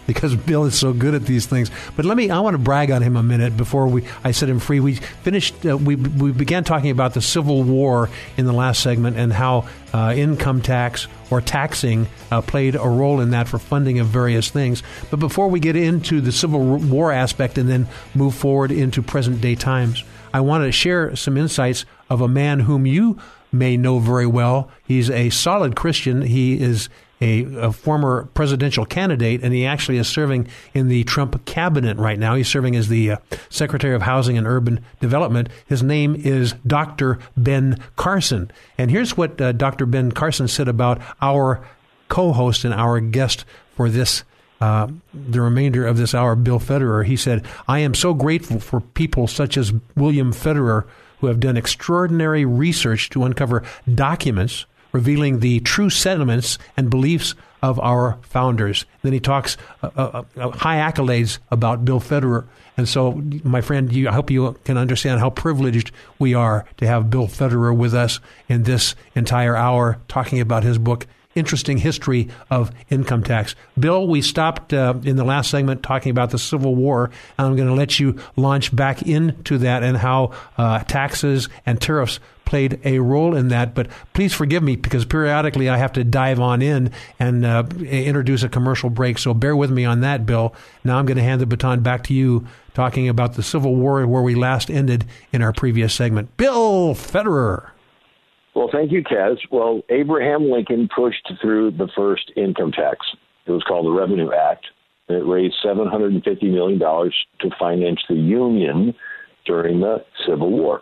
because Bill is so good at these things. But let me, I want to brag on him a minute before we I set him free. We finished, uh, we, we began talking about the Civil War in the last segment and how uh, income tax or taxing uh, played a role in that for funding of various things. But before we get into the Civil War aspect and then move forward into present day times, I want to share some insights of a man whom you may know very well. He's a solid Christian. He is a, a former presidential candidate, and he actually is serving in the Trump cabinet right now. He's serving as the uh, Secretary of Housing and Urban Development. His name is Doctor Ben Carson. And here's what uh, Doctor Ben Carson said about our co-host and our guest for this Uh, the remainder of this hour, Bill Federer. He said, "I am so grateful for people such as William Federer who have done extraordinary research to uncover documents revealing the true sentiments and beliefs of our founders." Then he talks uh, uh, uh, high accolades about Bill Federer. And so, my friend, you, I hope you can understand how privileged we are to have Bill Federer with us in this entire hour talking about his book, Interesting History of Income Tax. Bill, we stopped uh, in the last segment talking about the Civil War. I'm going to let you launch back into that and how uh, taxes and tariffs played a role in that. But please forgive me because periodically I have to dive on in and uh, introduce a commercial break. So bear with me on that, Bill. Now I'm going to hand the baton back to you talking about the Civil War where we last ended in our previous segment. Bill Federer. Well, thank you, Kaz. Well, Abraham Lincoln pushed through the first income tax. It was called the Revenue Act. And it raised seven hundred fifty million dollars to finance the Union during the Civil War.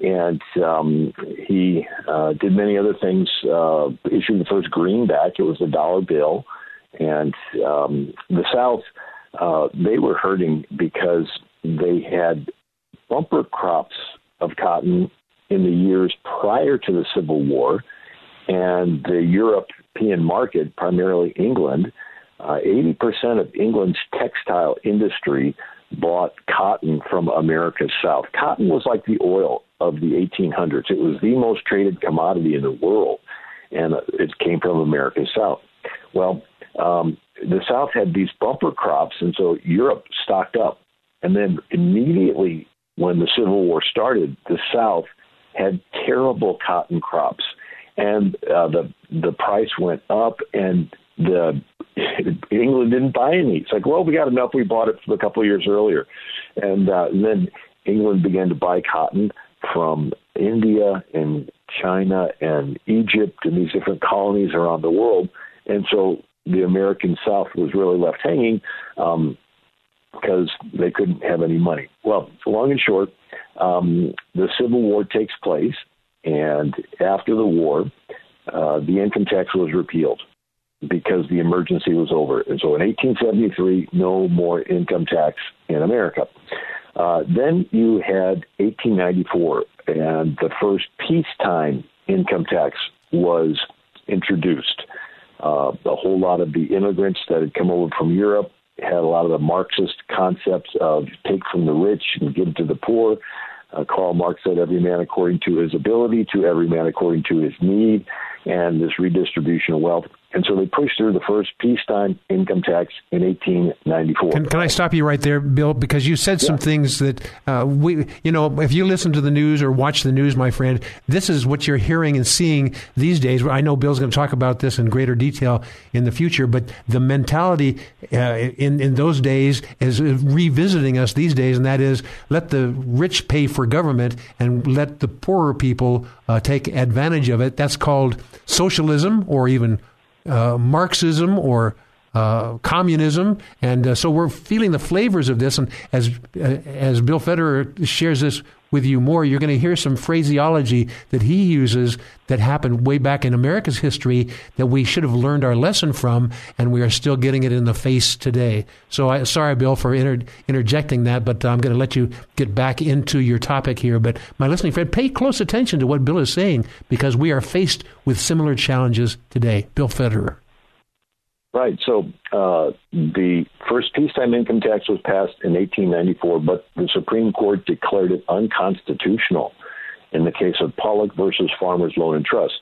And um, he uh, did many other things, uh, issued the first greenback. It was the dollar bill. And um, the South, uh, they were hurting because they had bumper crops of cotton in the years prior to the Civil War, and the European market, primarily England, uh, eighty percent of England's textile industry bought cotton from America's South. Cotton was like the oil of the eighteen hundreds. It was the most traded commodity in the world, and it came from America's South. Well, um, the South had these bumper crops, and so Europe stocked up. And then immediately when the Civil War started, the South had terrible cotton crops, and uh, the the price went up, and the England didn't buy any. It's like, well, we got enough. We bought it from a couple of years earlier, and, uh, and then England began to buy cotton from India and China and Egypt and these different colonies around the world, and so the American South was really left hanging um, because they couldn't have any money. Well, long and short, Um, the Civil War takes place, and after the war, uh, the income tax was repealed because the emergency was over. And so in eighteen seventy-three, no more income tax in America. Uh, then you had eighteen ninety-four, and the first peacetime income tax was introduced. Uh, a whole lot of the immigrants that had come over from Europe had a lot of the Marxist concepts of take from the rich and give to the poor. Uh, Karl Marx said every man according to his ability, to every man according to his need, and this redistribution of wealth. And so they pushed through the first peacetime income tax in eighteen ninety-four. Can, can I stop you right there, Bill? Because you said yeah. some things that uh, we, you know, if you listen to the news or watch the news, my friend, this is what you're hearing and seeing these days. I know Bill's going to talk about this in greater detail in the future, but the mentality uh, in, in those days is revisiting us these days, and that is let the rich pay for government and let the poorer people uh, take advantage of it. That's called socialism or even Uh, Marxism or uh, communism, and uh, so we're feeling the flavors of this. And as uh, as Bill Federer shares this with you more, you're going to hear some phraseology that he uses that happened way back in America's history that we should have learned our lesson from, and we are still getting it in the face today. So, I, sorry, Bill, for inter- interjecting that, but I'm going to let you get back into your topic here. But my listening friend, pay close attention to what Bill is saying because we are faced with similar challenges today. Bill Federer. Right. So uh, the first peacetime income tax was passed in eighteen ninety-four, but the Supreme Court declared it unconstitutional in the case of Pollock versus Farmers Loan and Trust.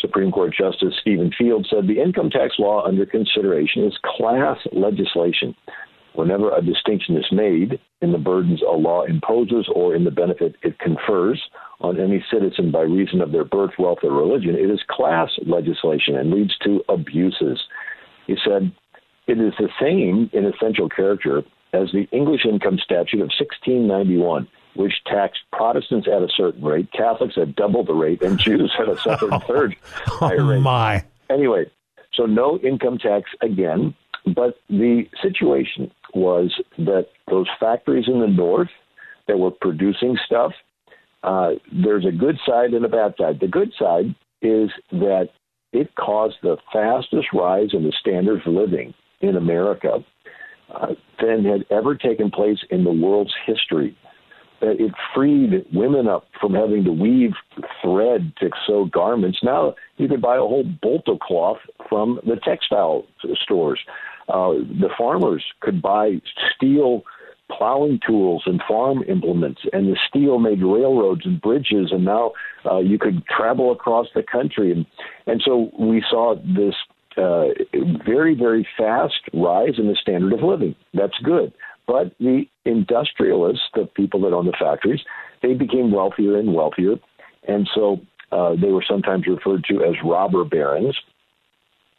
Supreme Court Justice Stephen Field said the income tax law under consideration is class legislation. Whenever a distinction is made in the burdens a law imposes or in the benefit it confers on any citizen by reason of their birth, wealth, or religion, it is class legislation and leads to abuses. He said, it is the same in essential character as the English Income Statute of sixteen ninety-one, which taxed Protestants at a certain rate, Catholics at double the rate, and Jews at a second and third higher rate. Oh, my. Anyway, so no income tax again. But the situation was that those factories in the north that were producing stuff, uh, there's a good side and a bad side. The good side is that it caused the fastest rise in the standard of living in America uh, than had ever taken place in the world's history. It freed women up from having to weave thread to sew garments. Now you can buy a whole bolt of cloth from the textile stores. Uh, the farmers could buy steel plowing tools and farm implements, and the steel made railroads and bridges, and now uh, you could travel across the country. And, and so we saw this uh, very, very fast rise in the standard of living. That's good. But the industrialists, the people that own the factories, they became wealthier and wealthier. And so uh, they were sometimes referred to as robber barons.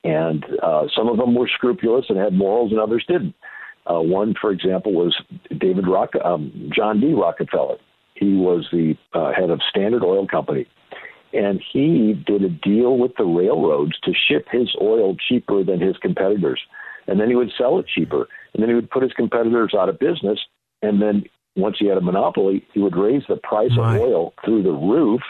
And uh, some of them were scrupulous and had morals and others didn't. Uh, one, for example, was David Rock, um, John D. Rockefeller. He was the uh, head of Standard Oil Company. And he did a deal with the railroads to ship his oil cheaper than his competitors. And then he would sell it cheaper. And then he would put his competitors out of business. And then once he had a monopoly, he would raise the price right. of oil through the roof.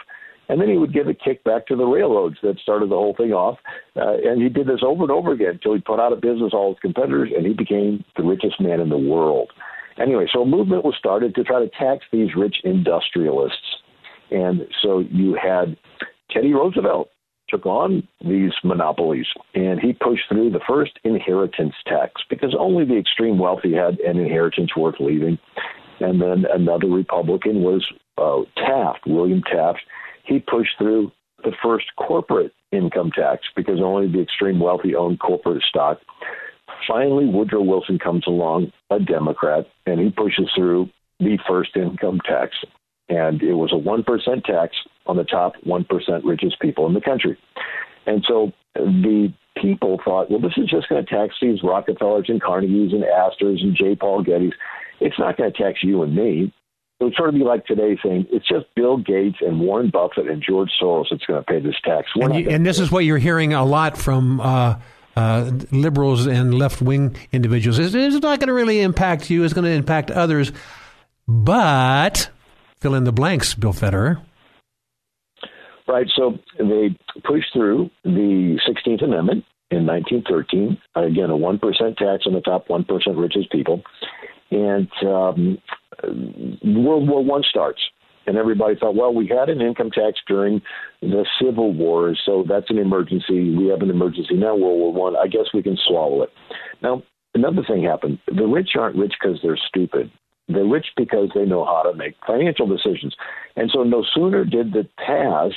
And then he would give a kickback to the railroads that started the whole thing off. Uh, and he did this over and over again until he put out of business all his competitors, and he became the richest man in the world. Anyway, so a movement was started to try to tax these rich industrialists. And so you had Teddy Roosevelt took on these monopolies, and he pushed through the first inheritance tax because only the extreme wealthy had an inheritance worth leaving. And then another Republican was uh, Taft, William Taft. He pushed through the first corporate income tax because only the extreme wealthy owned corporate stock. Finally, Woodrow Wilson comes along, a Democrat, and he pushes through the first income tax. And it was a one percent tax on the top one percent richest people in the country. And so the people thought, well, this is just going to tax these Rockefellers and Carnegies and Astors and J. Paul Gettys. It's not going to tax you and me. It would sort of be like today saying, it's just Bill Gates and Warren Buffett and George Soros that's going to pay this tax. We're and you, and this is what you're hearing a lot from uh, uh, liberals and left-wing individuals. It's, it's not going to really impact you. It's going to impact others. But... fill in the blanks, Bill Federer. Right. So they pushed through the sixteenth Amendment in nineteen thirteen. Again, a one percent tax on the top one percent richest people. And um, World War One starts. And everybody thought, well, we had an income tax during the Civil War, so that's an emergency. We have an emergency now, World War One. I guess we can swallow it. Now, another thing happened. The rich aren't rich because they're stupid. They're rich because they know how to make financial decisions. And so no sooner did the pass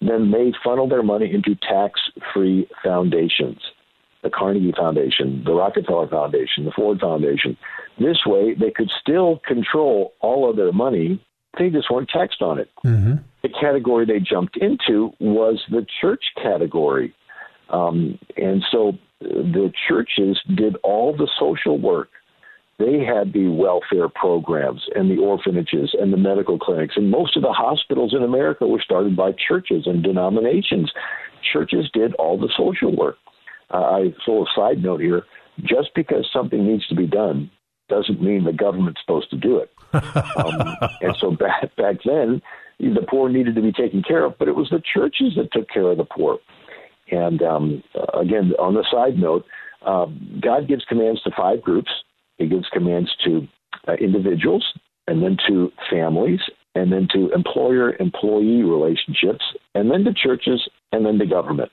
than they funneled their money into tax-free foundations, the Carnegie Foundation, the Rockefeller Foundation, the Ford Foundation. This way, they could still control all of their money. They just weren't taxed on it. Mm-hmm. The category they jumped into was the church category. Um, and so the churches did all the social work. They had the welfare programs and the orphanages and the medical clinics. And most of the hospitals in America were started by churches and denominations. Churches did all the social work. Uh, I throw a side note here. Just because something needs to be done doesn't mean the government's supposed to do it. Um, and so back, back then, the poor needed to be taken care of, but it was the churches that took care of the poor. And um, again, on the side note, uh, God gives commands to five groups. He gives commands to uh, individuals and then to families and then to employer-employee relationships and then to churches and then to government.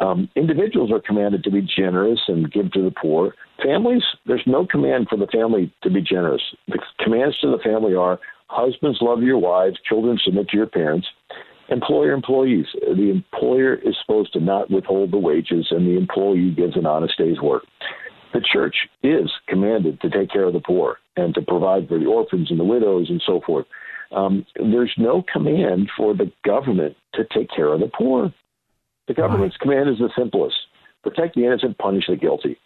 Um, individuals are commanded to be generous and give to the poor. Families, there's no command for the family to be generous. The commands to the family are husbands, love your wives, children, submit to your parents. Employer, employees. The employer is supposed to not withhold the wages, and the employee gives an honest day's work. The church is commanded to take care of the poor and to provide for the orphans and the widows and so forth. Um, there's no command for the government to take care of the poor. The government's wow. command is the simplest. Protect the innocent, punish the guilty.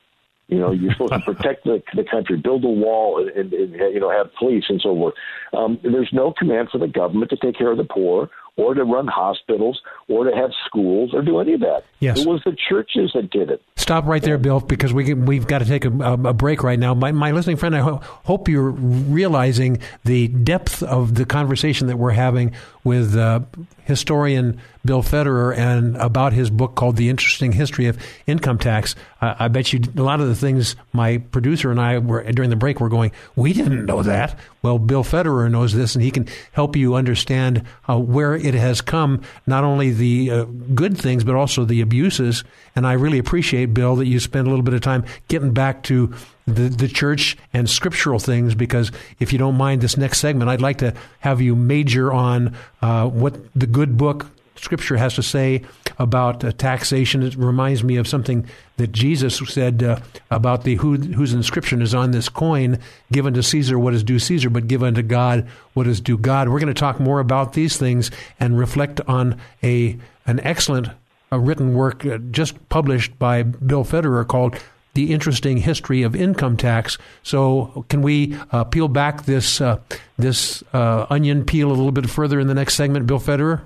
You know, you're supposed to protect the, the country, build a wall, and, and, and you know, have police and so forth. Um, there's no command for the government to take care of the poor or to run hospitals or to have schools or do any of that. Yes. It was the churches that did it. Stop right there, Bill, because we can, we've got to take a, a break right now. My, my listening friend, I ho- hope you're realizing the depth of the conversation that we're having with uh, historian Bill Federer and about his book called The Interesting History of Income Tax. Uh, I bet you a lot of the things my producer and I were during the break were going, we didn't know that. Well, Bill Federer knows this, and he can help you understand uh, where it has come, not only the uh, good things, but also the abuses. And I really appreciate, Bill, that you spend a little bit of time getting back to the, the church and scriptural things, because if you don't mind this next segment, I'd like to have you major on uh, what the good book Scripture has to say about uh, taxation. It reminds me of something that Jesus said uh, about the who, whose inscription is on this coin, given to Caesar what is due Caesar, but given to God what is due God. We're going to talk more about these things and reflect on a an excellent uh, written work uh, just published by Bill Federer called The Interesting History of Income Tax. So can we uh, peel back this, uh, this uh, onion peel a little bit further in the next segment, Bill Federer?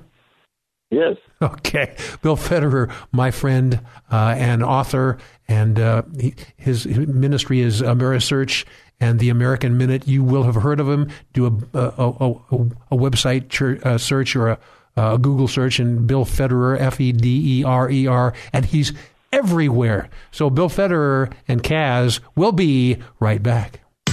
Yes. Okay. Bill Federer, my friend uh, and author, and uh, he, his, his ministry is AmeriSearch and the American Minute. You will have heard of him. Do a, a, a, a website church, uh, search or a, a Google search, and Bill Federer, F E D E R E R, and he's everywhere. So Bill Federer and Kaz will be right back.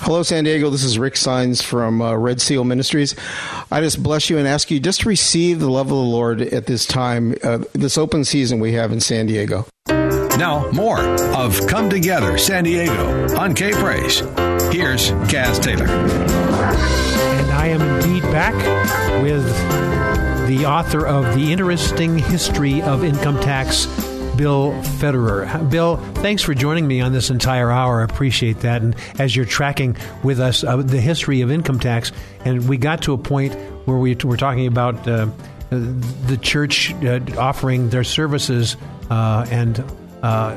Hello, San Diego. This is Rick Sines from uh, Red Seal Ministries. I just bless you and ask you just to receive the love of the Lord at this time, uh, this open season we have in San Diego. Now, more of Come Together San Diego on K-Praise. Here's Kaz Taylor. And I am indeed back with the author of The Interesting History of Income Tax, Bill Federer. Bill, thanks for joining me on this entire hour. I appreciate that. And as you're tracking with us uh, the history of income tax, and we got to a point where we were talking about uh, the church uh, offering their services uh, and uh,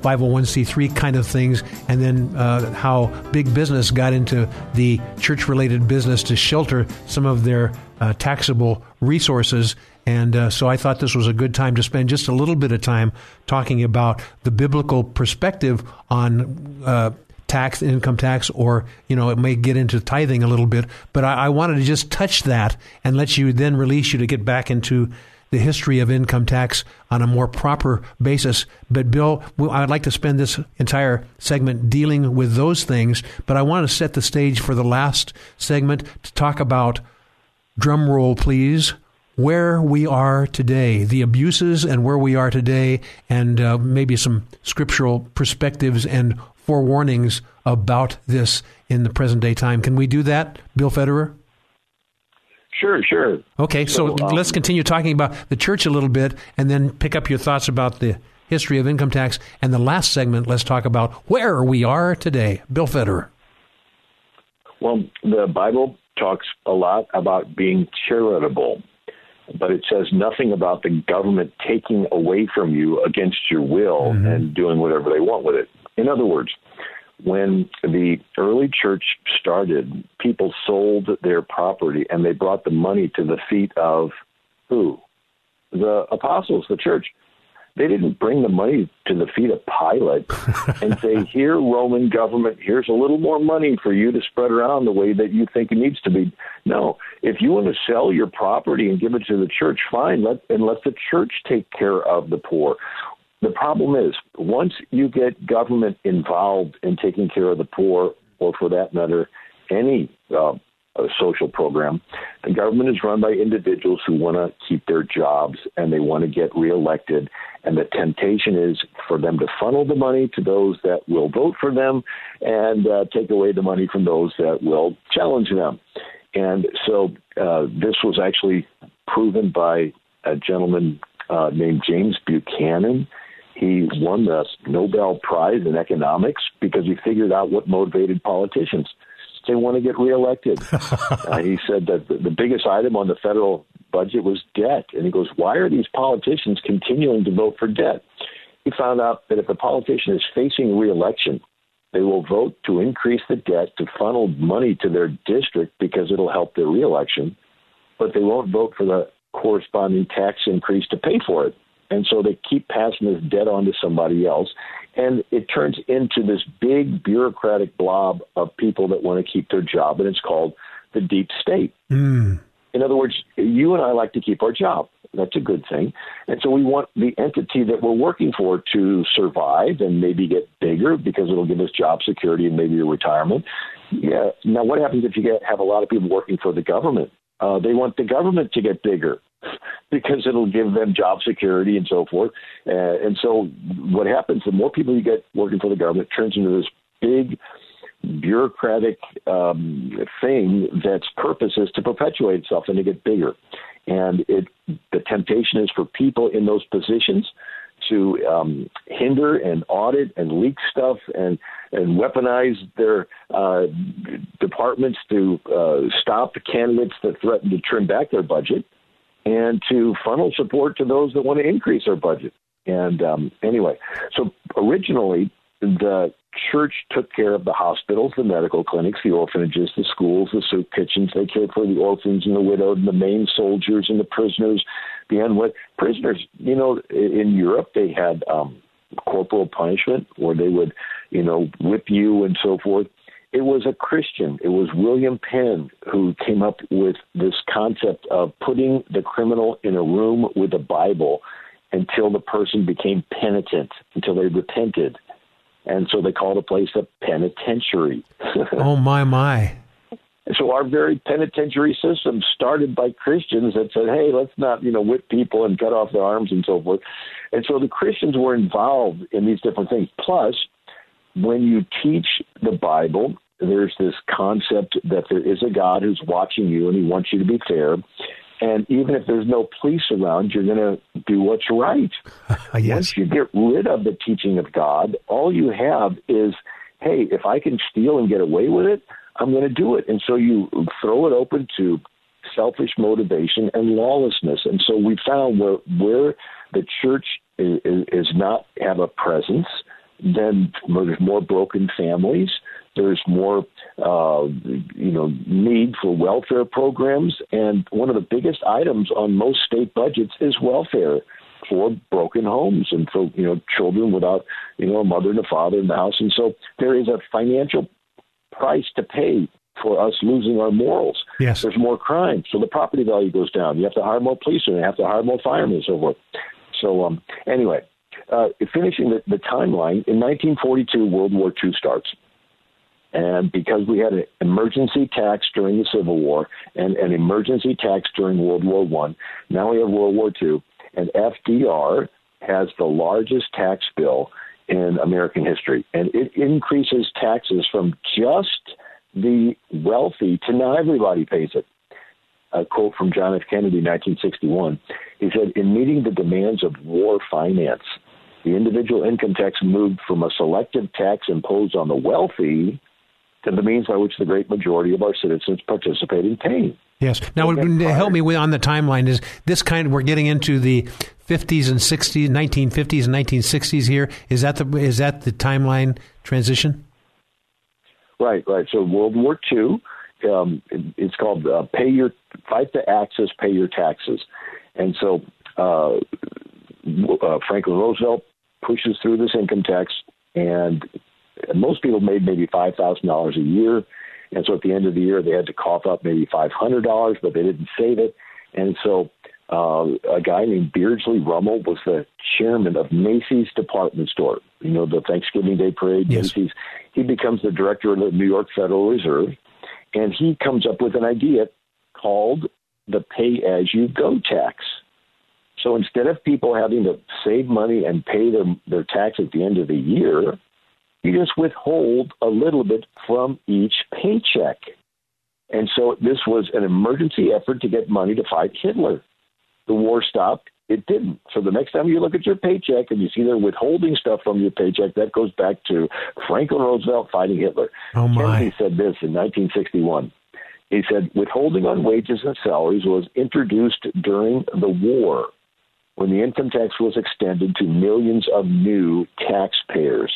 five oh one c three kind of things, and then uh, how big business got into the church-related business to shelter some of their uh, taxable resources. And uh, so I thought this was a good time to spend just a little bit of time talking about the biblical perspective on uh, tax, income tax, or, you know, it may get into tithing a little bit. But I, I wanted to just touch that and let you then release you to get back into the history of income tax on a more proper basis. But Bill, I'd like to spend this entire segment dealing with those things. But I want to set the stage for the last segment to talk about, drum roll please, where we are today, the abuses and where we are today, and uh, maybe some scriptural perspectives and forewarnings about this in the present day time. Can we do that, Bill Federer? Sure, sure. Okay, so, so um, let's continue talking about the church a little bit and then pick up your thoughts about the history of income tax. And the last segment, let's talk about where we are today. Bill Federer. Well, the Bible talks a lot about being charitable, but it says nothing about the government taking away from you against your will mm-hmm. and doing whatever they want with it. In other words, when the early church started, people sold their property and they brought the money to the feet of who? The apostles, the church. They didn't bring the money to the feet of Pilate and say, here, Roman government, here's a little more money for you to spread around the way that you think it needs to be. No, if you want to sell your property and give it to the church, fine, let, and let the church take care of the poor. The problem is, once you get government involved in taking care of the poor, or for that matter, any uh, a social program, the government is run by individuals who want to keep their jobs and they want to get reelected. And the temptation is for them to funnel the money to those that will vote for them and uh, take away the money from those that will challenge them. And so uh, this was actually proven by a gentleman uh, named James Buchanan. He won the Nobel Prize in economics because he figured out what motivated politicians. They want to get reelected. uh, he said that the biggest item on the federal budget was debt. And he goes, why are these politicians continuing to vote for debt? He found out that if a politician is facing reelection, they will vote to increase the debt to funnel money to their district because it'll help their reelection, but they won't vote for the corresponding tax increase to pay for it. And so they keep passing this debt on to somebody else. And it turns into this big bureaucratic blob of people that want to keep their job. And it's called the deep state. Mm. In other words, you and I like to keep our job. That's a good thing. And so we want the entity that we're working for to survive and maybe get bigger because it'll give us job security and maybe a retirement. Yeah. Now, what happens if you get, have a lot of people working for the government? Uh, they want the government to get bigger because it'll give them job security and so forth. Uh, and so what happens, the more people you get working for the government, it turns into this big bureaucratic um, thing that's purpose is to perpetuate itself and to get bigger. And it, the temptation is for people in those positions to um, hinder and audit and leak stuff and, and weaponize their uh, departments to uh, stop the candidates that threaten to trim back their budget and to funnel support to those that want to increase their budget. And um, anyway, so originally the church took care of the hospitals, the medical clinics, the orphanages, the schools, the soup kitchens. They cared for the orphans and the widowed and the Maine soldiers and the prisoners. The unwed prisoners, you know, in Europe, they had um, corporal punishment where they would, you know, whip you and so forth. It was a Christian. It was William Penn who came up with this concept of putting the criminal in a room with a Bible until the person became penitent, until they repented. And so they called a place a penitentiary. Oh, my, my. So our very penitentiary system started by Christians that said, hey, let's not, you know, whip people and cut off their arms and so forth. And so the Christians were involved in these different things. Plus, when you teach the Bible, there's this concept that there is a God who's watching you and he wants you to be fair. And even if there's no police around, you're going to do what's right. Yes. Once you get rid of the teaching of God, all you have is, hey, if I can steal and get away with it, I'm going to do it. And so you throw it open to selfish motivation and lawlessness. And so we found where where the church is, is not have a presence, then there's more broken families. There's more, uh, you know, need for welfare programs. And one of the biggest items on most state budgets is welfare for broken homes and for, you know, children without, you know, a mother and a father in the house. And so there is a financial price to pay for us losing our morals. Yes. There's more crime. So the property value goes down. You have to hire more police and you have to hire more firemen and so forth. So um, anyway, uh, finishing the, the timeline, in nineteen forty-two, World War Two starts. And because we had an emergency tax during the Civil War and an emergency tax during World War One, now we have World War Two, and F D R has the largest tax bill in American history. And it increases taxes from just the wealthy to now everybody pays it. A quote from John F. Kennedy, nineteen sixty-one. He said, in meeting the demands of war finance, the individual income tax moved from a selective tax imposed on the wealthy to the means by which the great majority of our citizens participate in paying. Yes. Now, to help me with, on the timeline is this kind of, we're getting into the fifties and sixties, nineteen fifties and nineteen sixties here. Is that the, is that the timeline transition? Right, right. So World War Two, um, it's called uh, pay your, fight the Axis, pay your taxes. And so uh, uh, Franklin Roosevelt pushes through this income tax, and most people made maybe five thousand dollars a year. And so at the end of the year, they had to cough up maybe five hundred dollars, but they didn't save it. And so uh, a guy named Beardsley Rummel was the chairman of Macy's department store, you know, the Thanksgiving Day parade. Yes. Macy's. He becomes the director of the New York Federal Reserve, and he comes up with an idea called the pay-as-you-go tax. So instead of people having to save money and pay their, their tax at the end of the year, you just withhold a little bit from each paycheck. And so this was an emergency effort to get money to fight Hitler. The war stopped. It didn't. So the next time you look at your paycheck and you see they're withholding stuff from your paycheck, that goes back to Franklin Roosevelt fighting Hitler. Oh my. Kennedy said this in nineteen sixty-one. He said, withholding on wages and salaries was introduced during the war when the income tax was extended to millions of new taxpayers.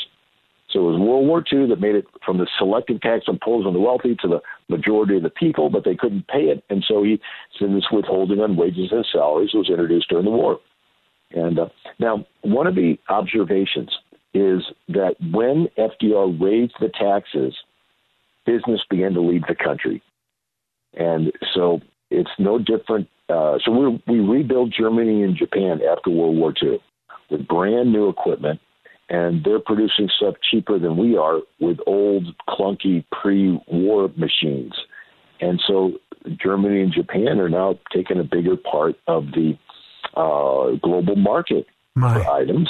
So it was World War Two that made it from the selective tax imposed on the wealthy to the majority of the people, but they couldn't pay it. And so he said this withholding on wages and salaries was introduced during the war. And uh, now one of the observations is that when F D R raised the taxes, business began to leave the country. And so it's no different. Uh, so we we rebuilt Germany and Japan after World War Two with brand new equipment. And they're producing stuff cheaper than we are with old, clunky, pre-war machines. And so Germany and Japan are now taking a bigger part of the uh, global market My. for items.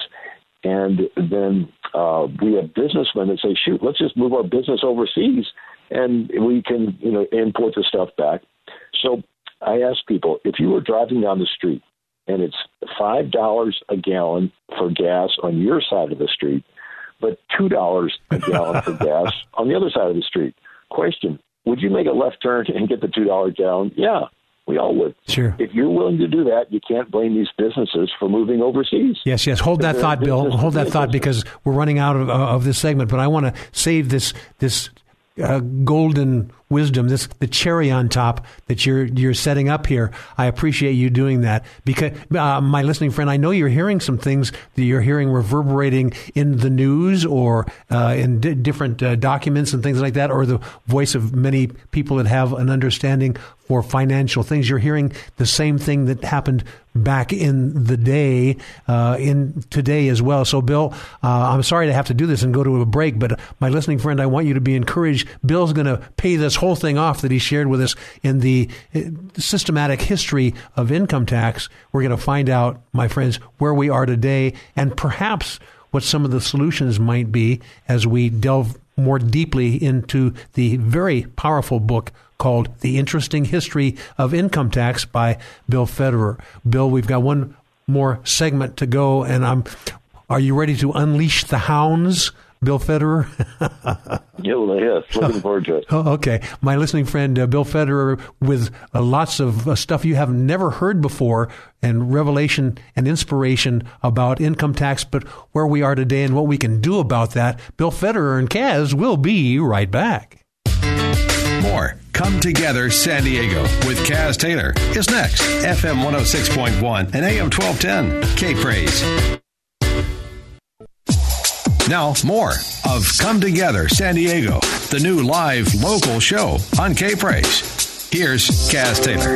And then uh, we have businessmen that say, shoot, let's just move our business overseas, and we can, you know, import the stuff back. So I ask people, if you were driving down the street, and it's five dollars a gallon for gas on your side of the street, but two dollars a gallon for gas on the other side of the street. Question, would you make a left turn and get the two dollars a gallon? Yeah, we all would. Sure. If you're willing to do that, you can't blame these businesses for moving overseas. Yes, yes. Hold that thought, Bill. Hold that thought because we're running out of, uh, of this segment, but I want to save this this Uh, golden wisdom, this the cherry on top that you're you're setting up here. I appreciate you doing that because uh, my listening friend, I know you're hearing some things that you're hearing reverberating in the news or uh, in d- different uh, documents and things like that, or the voice of many people that have an understanding for financial things. You're hearing the same thing that happened back in the day, uh, in today as well. So, Bill, uh, I'm sorry to have to do this and go to a break, but my listening friend, I want you to be encouraged. Bill's going to pay this whole thing off that he shared with us in the systematic history of income tax. We're going to find out, my friends, where we are today and perhaps what some of the solutions might be as we delve more deeply into the very powerful book called The Interesting History of Income Tax by Bill Federer. Bill, we've got one more segment to go, and I'm. Are you ready to unleash the hounds, Bill Federer? Yes, looking forward to it. Oh, okay. My listening friend, uh, Bill Federer, with uh, lots of uh, stuff you have never heard before, and revelation and inspiration about income tax, but where we are today and what we can do about that. Bill Federer and Kaz will be right back. More Come Together San Diego with Kaz Taylor is next. F M one oh six point one and A M twelve ten K-Praise. Now, more of Come Together San Diego, the new live local show on K-Praise. Here's Kaz Taylor.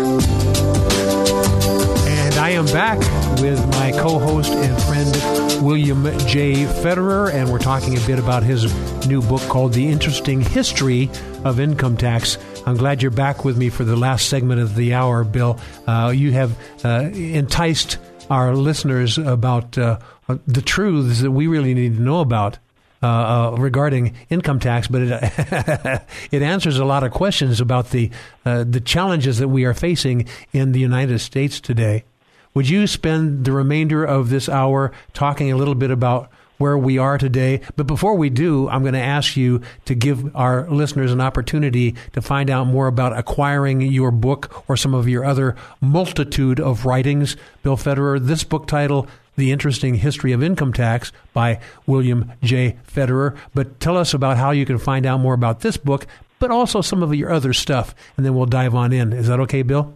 And I am back with my co-host and friend, William J. Federer, and we're talking a bit about his new book called The Interesting History of Income Tax. I'm glad you're back with me for the last segment of the hour, Bill. Uh, you have uh, enticed our listeners about uh, the truths that we really need to know about uh, uh, regarding income tax, but it it answers a lot of questions about the uh, the challenges that we are facing in the United States today. Would you spend the remainder of this hour talking a little bit about where we are today? But before we do, I'm going to ask you to give our listeners an opportunity to find out more about acquiring your book or some of your other multitude of writings. Bill Federer, this book title, The Interesting History of Income Tax by William J. Federer. But tell us about how you can find out more about this book, but also some of your other stuff, and then we'll dive on in. Is that okay, Bill?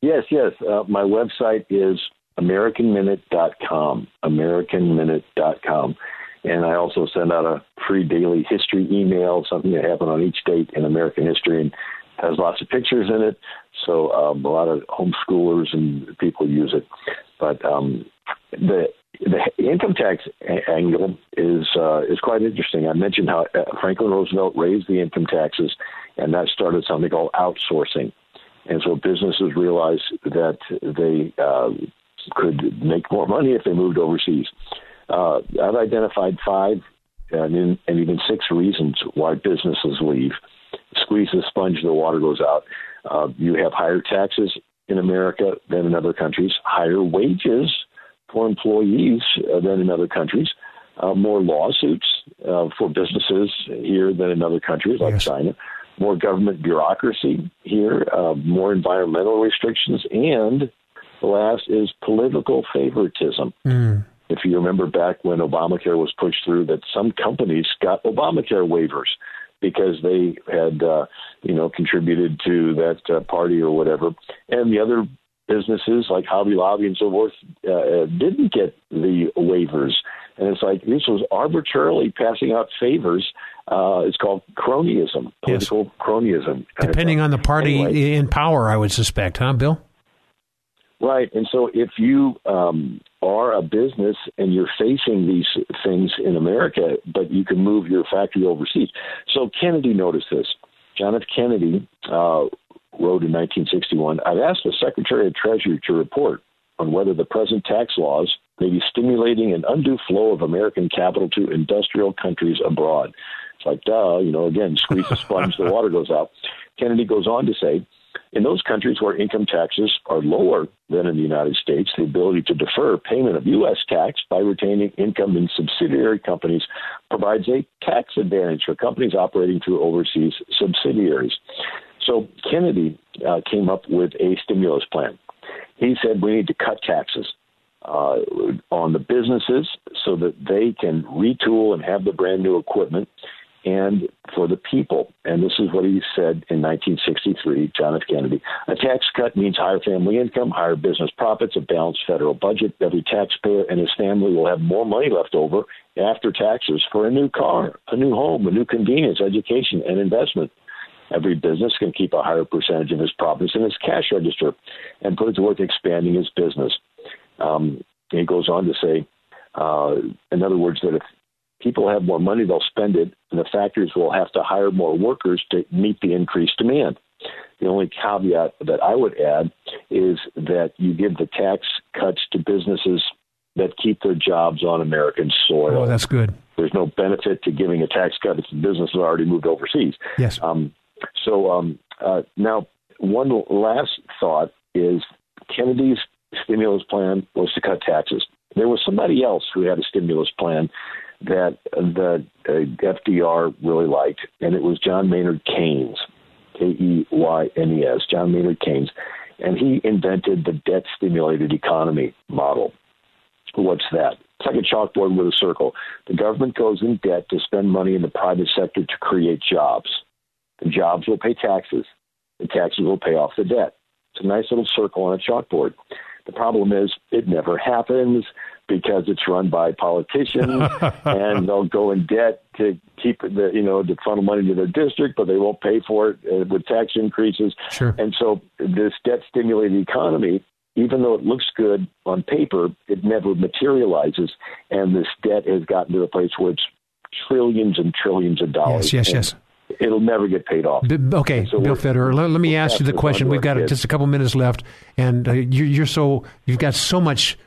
Yes, yes. Uh, my website is American Minute dot com, American Minute dot com. And I also send out a free daily history email, something that happened on each date in American history, and has lots of pictures in it. So um, a lot of homeschoolers and people use it. But um, the the income tax angle is uh, is quite interesting. I mentioned how Franklin Roosevelt raised the income taxes, and that started something called outsourcing. And so businesses realized that they uh, could make more money if they moved overseas. Uh, I've identified five and, and even six reasons why businesses leave. Squeeze the sponge, the water goes out. Uh, you have higher taxes in America than in other countries, higher wages for employees uh, than in other countries, uh, more lawsuits uh, for businesses here than in other countries like yes. China, more government bureaucracy here, uh, more environmental restrictions, and the last is political favoritism. Mm. If you remember back when Obamacare was pushed through, that some companies got Obamacare waivers because they had, uh, you know, contributed to that uh, party or whatever. And the other businesses like Hobby Lobby and so forth uh, didn't get the waivers. And it's like this was arbitrarily passing out favors. Uh, it's called cronyism, political yes. cronyism. Depending on the party anyway. in power, I would suspect, huh, Bill? Right. And so if you um, are a business and you're facing these things in America, but you can move your factory overseas. So Kennedy noticed this. John F. Kennedy uh, wrote in nineteen sixty-one, I've asked the Secretary of Treasury to report on whether the present tax laws may be stimulating an undue flow of American capital to industrial countries abroad. It's like, duh, you know, again, squeeze the sponge, the water goes out. Kennedy goes on to say, in those countries where income taxes are lower than in the United States, the ability to defer payment of U S tax by retaining income in subsidiary companies provides a tax advantage for companies operating through overseas subsidiaries. So Kennedy uh, came up with a stimulus plan. He said we need to cut taxes uh, on the businesses so that they can retool and have the brand new equipment, and for the people. And this is what he said in nineteen sixty-three, John F. Kennedy. A tax cut means higher family income, higher business profits, a balanced federal budget. Every taxpayer and his family will have more money left over after taxes for a new car, a new home, a new convenience, education, and investment. Every business can keep a higher percentage of his profits in his cash register and put it to work expanding his business. Um, he goes on to say, uh, in other words, that if people have more money, they'll spend it, and the factories will have to hire more workers to meet the increased demand. The only caveat that I would add is that you give the tax cuts to businesses that keep their jobs on American soil. Oh, that's good. There's no benefit to giving a tax cut if the business has already moved overseas. Yes. Um, so um, uh, now one last thought is Kennedy's stimulus plan was to cut taxes. There was somebody else who had a stimulus plan that the F D R really liked, and it was John Maynard Keynes, K E Y N E S, John Maynard Keynes, and he invented the debt-stimulated economy model. What's that? It's like a chalkboard with a circle. The government goes in debt to spend money in the private sector to create jobs. The jobs will pay taxes. The taxes will pay off the debt. It's a nice little circle on a chalkboard. The problem is it never happens because it's run by politicians and they'll go in debt to keep the, you know, to funnel money to their district, but they won't pay for it with tax increases. Sure. And so this debt stimulated economy, even though it looks good on paper, it never materializes. And this debt has gotten to the place where it's trillions and trillions of dollars. Yes, yes, yes. It'll never get paid off. B- okay, so Bill Federer, let, let me ask you the question. We've got just a couple minutes left, and uh, you, you're so you've got so much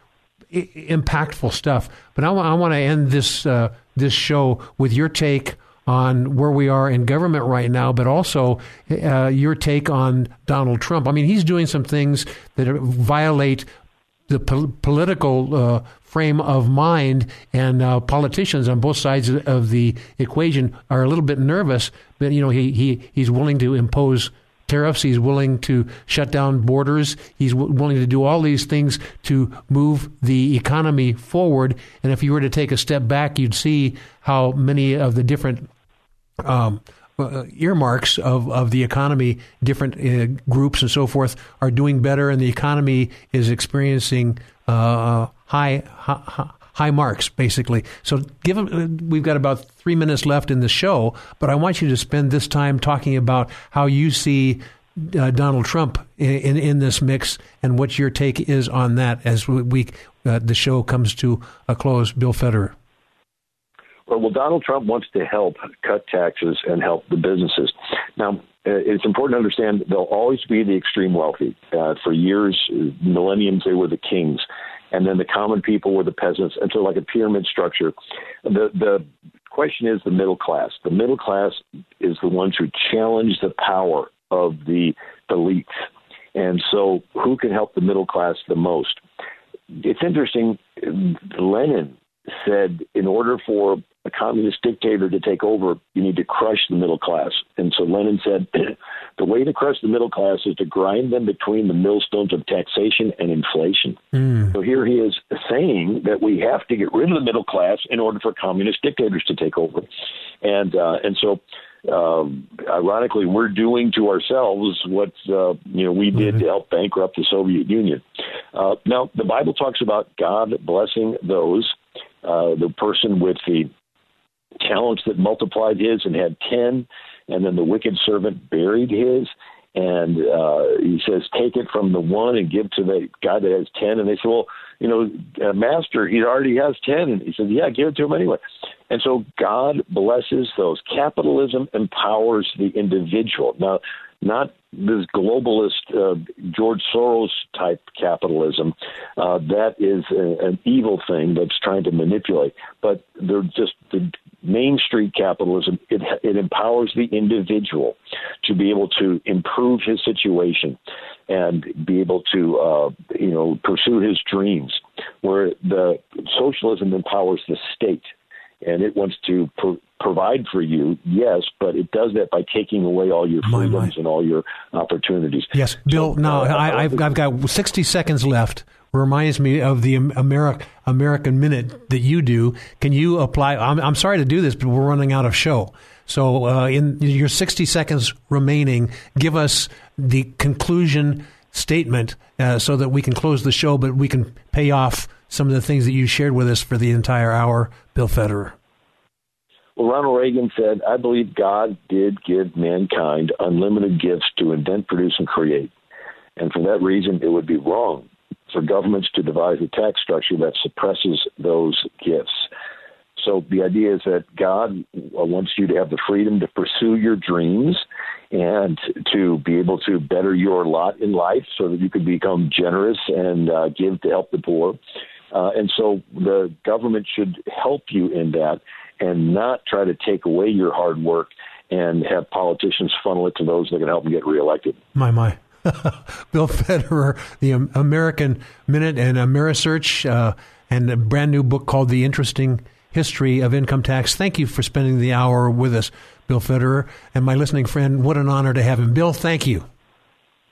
I- impactful stuff. But I, w- I want to end this uh, this show with your take on where we are in government right now, but also uh, your take on Donald Trump. I mean, he's doing some things that violate the pol- political uh, frame of mind, and uh, politicians on both sides of the equation are a little bit nervous. But you know, he he he's willing to impose tariffs. He's willing to shut down borders. He's w- willing to do all these things to move the economy forward. And if you were to take a step back, you'd see how many of the different um, uh, earmarks of, of the economy, different uh, groups and so forth are doing better, and the economy is experiencing uh, high, high high marks, basically. So given we've got about three minutes left in the show, but I want you to spend this time talking about how you see uh, Donald Trump in, in, in this mix and what your take is on that as we, we uh, the show comes to a close. Bill Federer. Well, Donald Trump wants to help cut taxes and help the businesses. Now, it's important to understand they'll always be the extreme wealthy. Uh, for years, millenniums, they were the kings. And then the common people were the peasants. And so like a pyramid structure, the the question is the middle class. The middle class is the ones who challenge the power of the elites. And so who can help the middle class the most? It's interesting. Lenin said in order for a communist dictator to take over, you need to crush the middle class. And so Lenin said, the way to crush the middle class is to grind them between the millstones of taxation and inflation. Mm. So here he is saying that we have to get rid of the middle class in order for communist dictators to take over. And uh, and so, um, ironically, we're doing to ourselves what uh, you know we did mm-hmm. to help bankrupt the Soviet Union. Uh, now, the Bible talks about God blessing those, uh, the person with the talents that multiplied his and had ten, and then the wicked servant buried his. And uh, he says, take it from the one and give to the guy that has ten. And they say, well, you know, uh, master, he already has ten. And he says, yeah, give it to him anyway. And so God blesses those. Capitalism empowers the individual. Now, not this globalist uh, George Soros type capitalism. Uh, that is a, an evil thing that's trying to manipulate. But they're just the Main Street capitalism. It, it empowers the individual to be able to improve his situation and be able to, uh, you know, pursue his dreams. Where the socialism empowers the state. And it wants to pro- provide for you, yes, but it does that by taking away all your freedoms my, my. and all your opportunities. Yes, Bill, so, no, uh, I, I've, I've got sixty seconds left. Reminds me of the Ameri- American Minute that you do. Can you apply? I'm, I'm sorry to do this, but we're running out of show. So uh, in your sixty seconds remaining, give us the conclusion statement uh, so that we can close the show, but we can pay off some of the things that you shared with us for the entire hour, Bill Federer. Well, Ronald Reagan said, I believe God did give mankind unlimited gifts to invent, produce, and create. And for that reason, it would be wrong for governments to devise a tax structure that suppresses those gifts. So the idea is that God wants you to have the freedom to pursue your dreams and to be able to better your lot in life so that you can become generous and uh, give to help the poor. Uh, and so the government should help you in that and not try to take away your hard work and have politicians funnel it to those that can help them get reelected. My, my. Bill Federer, the American Minute and AmeriSearch, uh, and a brand new book called The Interesting History of Income Tax. Thank you for spending the hour with us, Bill Federer. And my listening friend, what an honor to have him. Bill, thank you.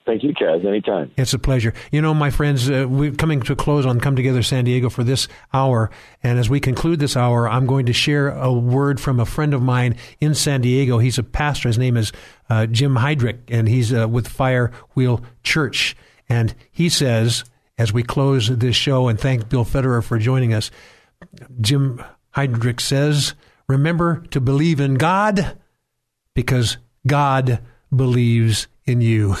Thank you, Kaz. Anytime. It's a pleasure. You know, my friends, uh, we're coming to a close on Come Together San Diego for this hour. And as we conclude this hour, I'm going to share a word from a friend of mine in San Diego. He's a pastor. His name is uh, Jim Heidrich, and he's uh, with Fire Wheel Church. And he says, as we close this show and thank Bill Federer for joining us, Jim Heidrich says, remember to believe in God because God believes in you.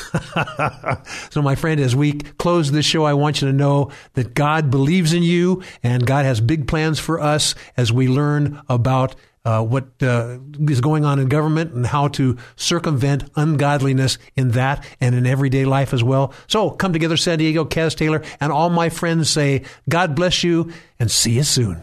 So my friend, as we close this show, I want you to know that God believes in you and God has big plans for us as we learn about uh, what uh, is going on in government and how to circumvent ungodliness in that and in everyday life as well. So come together, San Diego, Kaz Taylor, and all my friends say, God bless you and see you soon.